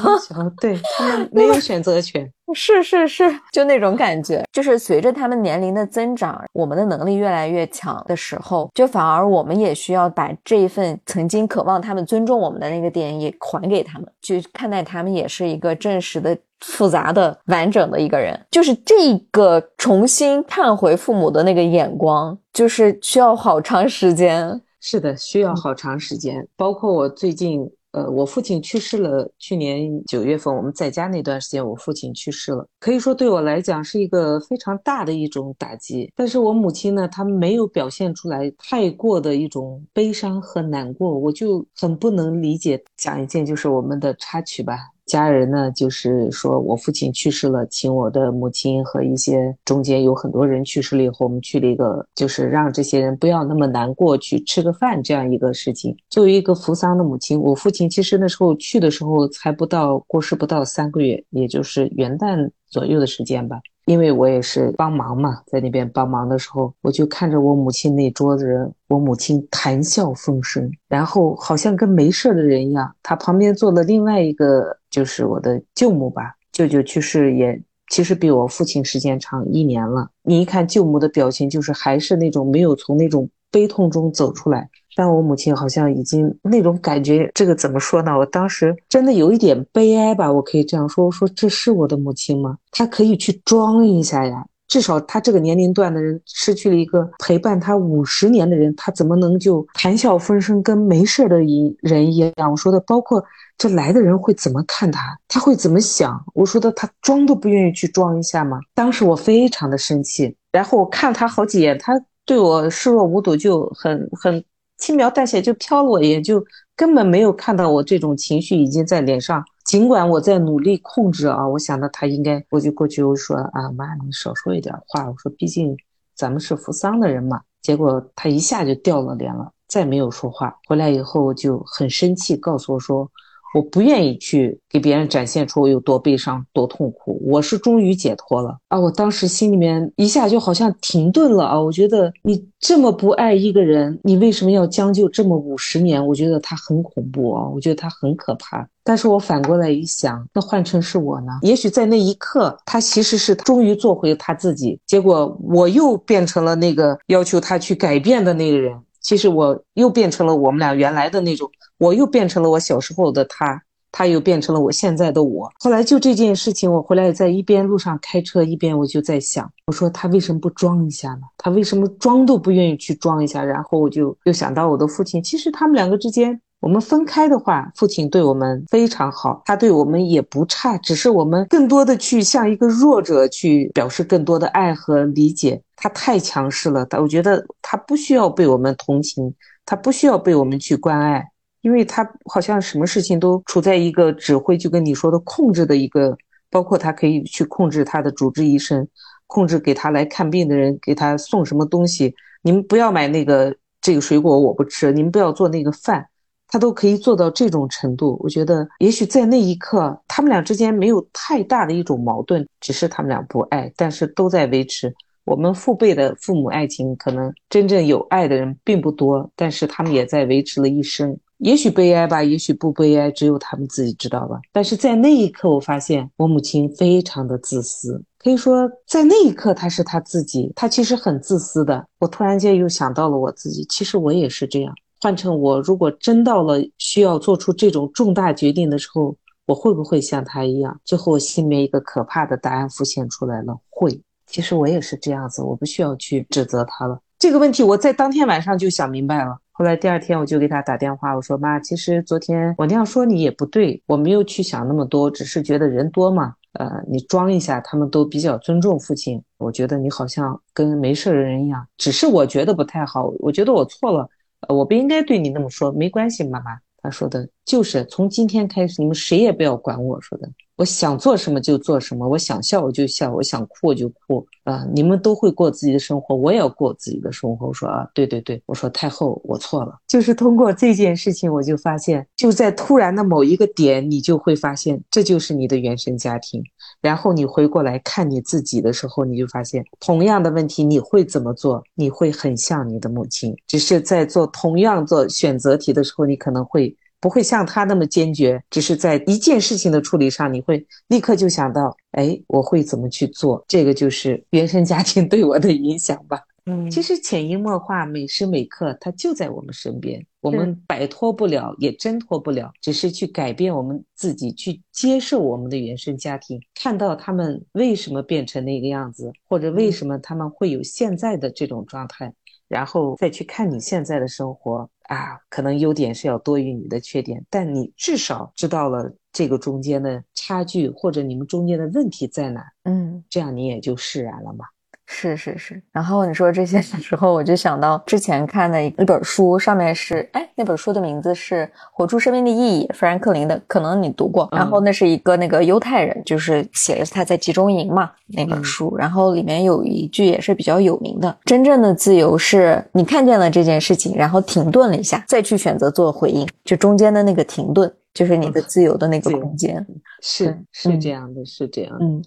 对，他们没有选择权。是是是，就那种感觉，就是随着他们年龄的增长，我们的能力越来越强的时候，就反而我们也需要把这一份曾经渴望他们尊重我们的那个点也还给他们，去看待他们也是一个真实的复杂的完整的一个人。就是这个重新看回父母的那个眼光，就是需要好长时间。是的，需要好长时间、嗯、包括我最近呃，我父亲去世了，去年九月份我们在家那段时间，我父亲去世了，可以说对我来讲是一个非常大的一种打击。但是我母亲呢，她没有表现出来太过的一种悲伤和难过，我就很不能理解。讲一件就是我们的插曲吧，家人呢就是说我父亲去世了，请我的母亲和一些中间有很多人去世了以后，我们去了一个就是让这些人不要那么难过，去吃个饭这样一个事情。作为一个扶丧的母亲，我父亲其实那时候去的时候才不到过世不到三个月，也就是元旦左右的时间吧。因为我也是帮忙嘛，在那边帮忙的时候，我就看着我母亲那桌子人，我母亲谈笑风生，然后好像跟没事的人一样。她旁边坐了另外一个，就是我的舅母吧，舅舅去世也其实比我父亲时间长一年了。你一看舅母的表情，就是还是那种没有从那种悲痛中走出来，但我母亲好像已经那种感觉，这个怎么说呢，我当时真的有一点悲哀吧，我可以这样说，我说这是我的母亲吗？她可以去装一下呀，至少她这个年龄段的人失去了一个陪伴她五十年的人，她怎么能就谈笑风生跟没事的人一样？我说的包括这来的人会怎么看她，她会怎么想？我说的她装都不愿意去装一下吗？当时我非常的生气，然后我看她好几眼，她对我视若无睹，就很很轻描淡写就瞟了我一眼，就根本没有看到我这种情绪已经在脸上。尽管我在努力控制啊，我想到他应该，我就过去我说啊，妈你少说一点话，我说毕竟咱们是扶丧的人嘛。结果他一下就掉了脸了，再没有说话。回来以后就很生气，告诉我说我不愿意去给别人展现出我有多悲伤多痛苦，我是终于解脱了啊！我当时心里面一下就好像停顿了啊！我觉得你这么不爱一个人，你为什么要将就这么五十年？我觉得他很恐怖啊！我觉得他很可怕。但是我反过来一想，那换成是我呢？也许在那一刻，他其实是终于做回他自己，结果我又变成了那个要求他去改变的那个人。其实我又变成了我们俩原来的那种，我又变成了我小时候的他，他又变成了我现在的我。后来就这件事情，我回来在一边路上开车，一边我就在想，我说他为什么不装一下呢？他为什么装都不愿意去装一下？然后我就又想到我的父亲，其实他们两个之间，我们分开的话，父亲对我们非常好，他对我们也不差，只是我们更多的去向一个弱者去表示更多的爱和理解。他太强势了，我觉得他不需要被我们同情，他不需要被我们去关爱，因为他好像什么事情都处在一个指挥，就跟你说的控制的一个，包括他可以去控制他的主治医生，控制给他来看病的人，给他送什么东西，你们不要买那个这个水果我不吃，你们不要做那个饭，他都可以做到这种程度。我觉得也许在那一刻他们俩之间没有太大的一种矛盾，只是他们俩不爱，但是都在维持。我们父辈的父母爱情可能真正有爱的人并不多，但是他们也在维持了一生。也许悲哀吧，也许不悲哀，只有他们自己知道吧。但是在那一刻我发现我母亲非常的自私，可以说在那一刻她是她自己，她其实很自私的。我突然间又想到了我自己，其实我也是这样，换成我如果真到了需要做出这种重大决定的时候，我会不会像他一样？最后我心里面一个可怕的答案浮现出来了，会。其实我也是这样子，我不需要去指责他了。这个问题我在当天晚上就想明白了。后来第二天我就给他打电话，我说妈，其实昨天我那样说你也不对，我没有去想那么多，只是觉得人多嘛，呃，你装一下，他们都比较尊重父亲，我觉得你好像跟没事的人一样，只是我觉得不太好，我觉得我错了，我不应该对你那么说，没关系妈妈。他说的就是从今天开始你们谁也不要管我，说的我想做什么就做什么，我想笑我就笑，我想哭我就哭啊、呃！你们都会过自己的生活，我也要过自己的生活。我说啊，对对对，我说太后我错了。就是通过这件事情我就发现，就在突然的某一个点，你就会发现这就是你的原生家庭，然后你回过来看你自己的时候，你就发现同样的问题你会怎么做，你会很像你的母亲，只是在做同样做选择题的时候，你可能会不会像他那么坚决，只是在一件事情的处理上，你会立刻就想到，哎，我会怎么去做。这个就是原生家庭对我的影响吧。嗯，其实潜移默化每时每刻它就在我们身边，我们摆脱不了也挣脱不了，只是去改变我们自己，去接受我们的原生家庭，看到他们为什么变成那个样子，或者为什么他们会有现在的这种状态，然后再去看你现在的生活啊，可能优点是要多于你的缺点，但你至少知道了这个中间的差距，或者你们中间的问题在哪，嗯，这样你也就释然了嘛。是是是。然后你说这些时候，我就想到之前看的一本书，上面是哎，那本书的名字是《活出生命的意义》，富兰克林的，可能你读过。然后那是一个那个犹太人，就是写的他在集中营嘛那本书、嗯、然后里面有一句也是比较有名的，真正的自由是你看见了这件事情，然后停顿了一下，再去选择做回应，就中间的那个停顿就是你的自由的那个空间、嗯、是是这样的、嗯、是这样的。嗯，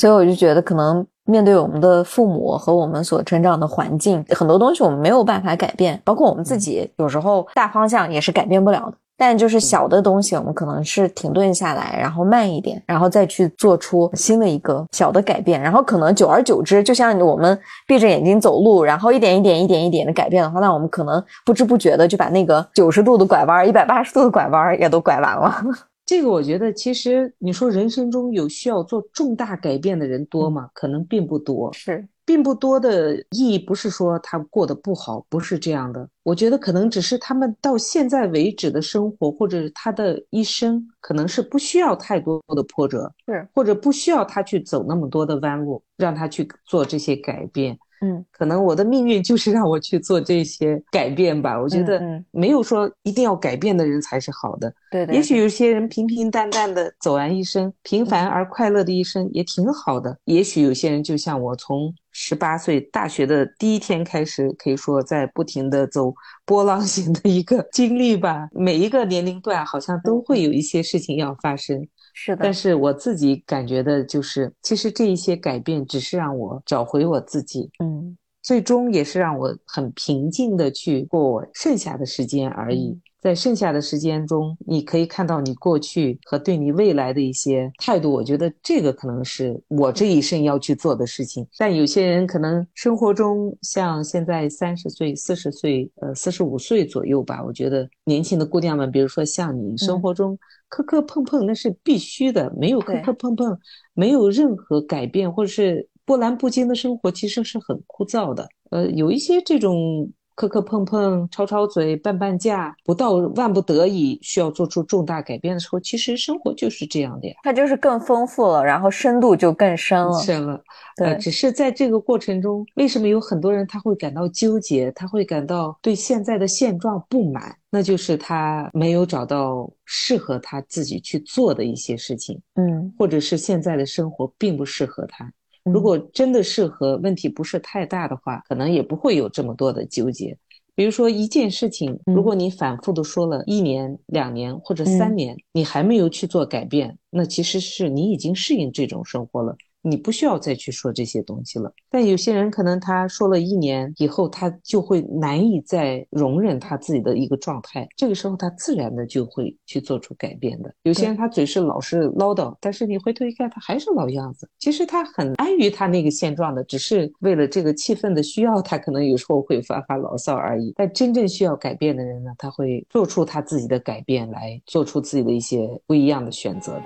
所以我就觉得可能面对我们的父母和我们所成长的环境，很多东西我们没有办法改变，包括我们自己有时候大方向也是改变不了的，但就是小的东西我们可能是停顿下来，然后慢一点，然后再去做出新的一个小的改变，然后可能久而久之，就像我们闭着眼睛走路，然后一点一点一点一点的改变的话，那我们可能不知不觉的就把那个九十度的拐弯、一百八十度的拐弯也都拐完了。这个我觉得其实你说人生中有需要做重大改变的人多吗？可能并不多，是并不多的意义不是说他过得不好，不是这样的，我觉得可能只是他们到现在为止的生活或者他的一生可能是不需要太多的波折，是或者不需要他去走那么多的弯路让他去做这些改变。嗯，可能我的命运就是让我去做这些改变吧，我觉得没有说一定要改变的人才是好的。对、嗯嗯、也许有些人平平淡淡的走完一生，平凡而快乐的一生也挺好的、嗯、也许有些人就像我，从十八岁大学的第一天开始，可以说在不停的走波浪型的一个经历吧，每一个年龄段好像都会有一些事情要发生。是的，但是我自己感觉的就是其实这一些改变只是让我找回我自己，嗯，最终也是让我很平静的去过我剩下的时间而已、嗯、在剩下的时间中你可以看到你过去和对你未来的一些态度，我觉得这个可能是我这一生要去做的事情、嗯、但有些人可能生活中像现在三十岁四十岁呃四十五岁左右吧，我觉得年轻的姑娘们比如说像你生活中、嗯磕磕碰碰那是必须的，没有磕磕碰碰没有任何改变或者是波澜不惊的生活其实是很枯燥的。呃，有一些这种磕磕碰碰吵吵嘴拌拌架不到万不得已需要做出重大改变的时候，其实生活就是这样的呀，它就是更丰富了，然后深度就更深了深了、呃、只是在这个过程中为什么有很多人他会感到纠结，他会感到对现在的现状不满，那就是他没有找到适合他自己去做的一些事情，嗯，或者是现在的生活并不适合他，如果真的适合，问题不是太大的话，可能也不会有这么多的纠结。比如说一件事情，如果你反复的说了一年、两年或者三年，你还没有去做改变，那其实是你已经适应这种生活了，你不需要再去说这些东西了。但有些人可能他说了一年以后，他就会难以再容忍他自己的一个状态，这个时候他自然的就会去做出改变的。有些人他嘴是老是唠叨，但是你回头一看他还是老样子，其实他很安于他那个现状的，只是为了这个气氛的需要，他可能有时候会发发牢骚而已。但真正需要改变的人呢，他会做出他自己的改变，来做出自己的一些不一样的选择的。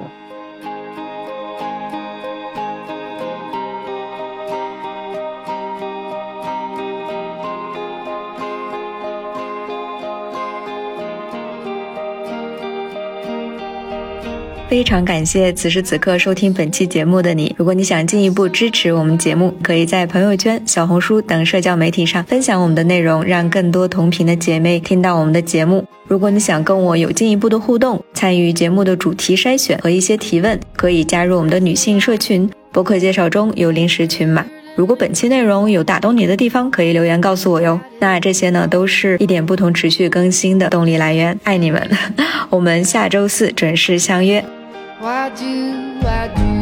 非常感谢此时此刻收听本期节目的你，如果你想进一步支持我们节目，可以在朋友圈、小红书等社交媒体上分享我们的内容，让更多同频的姐妹听到我们的节目。如果你想跟我有进一步的互动，参与节目的主题筛选和一些提问，可以加入我们的女性社群，博客介绍中有临时群码。如果本期内容有打动你的地方，可以留言告诉我哟。那这些呢，都是一点不同持续更新的动力来源，爱你们我们下周四准时相约。Why do I do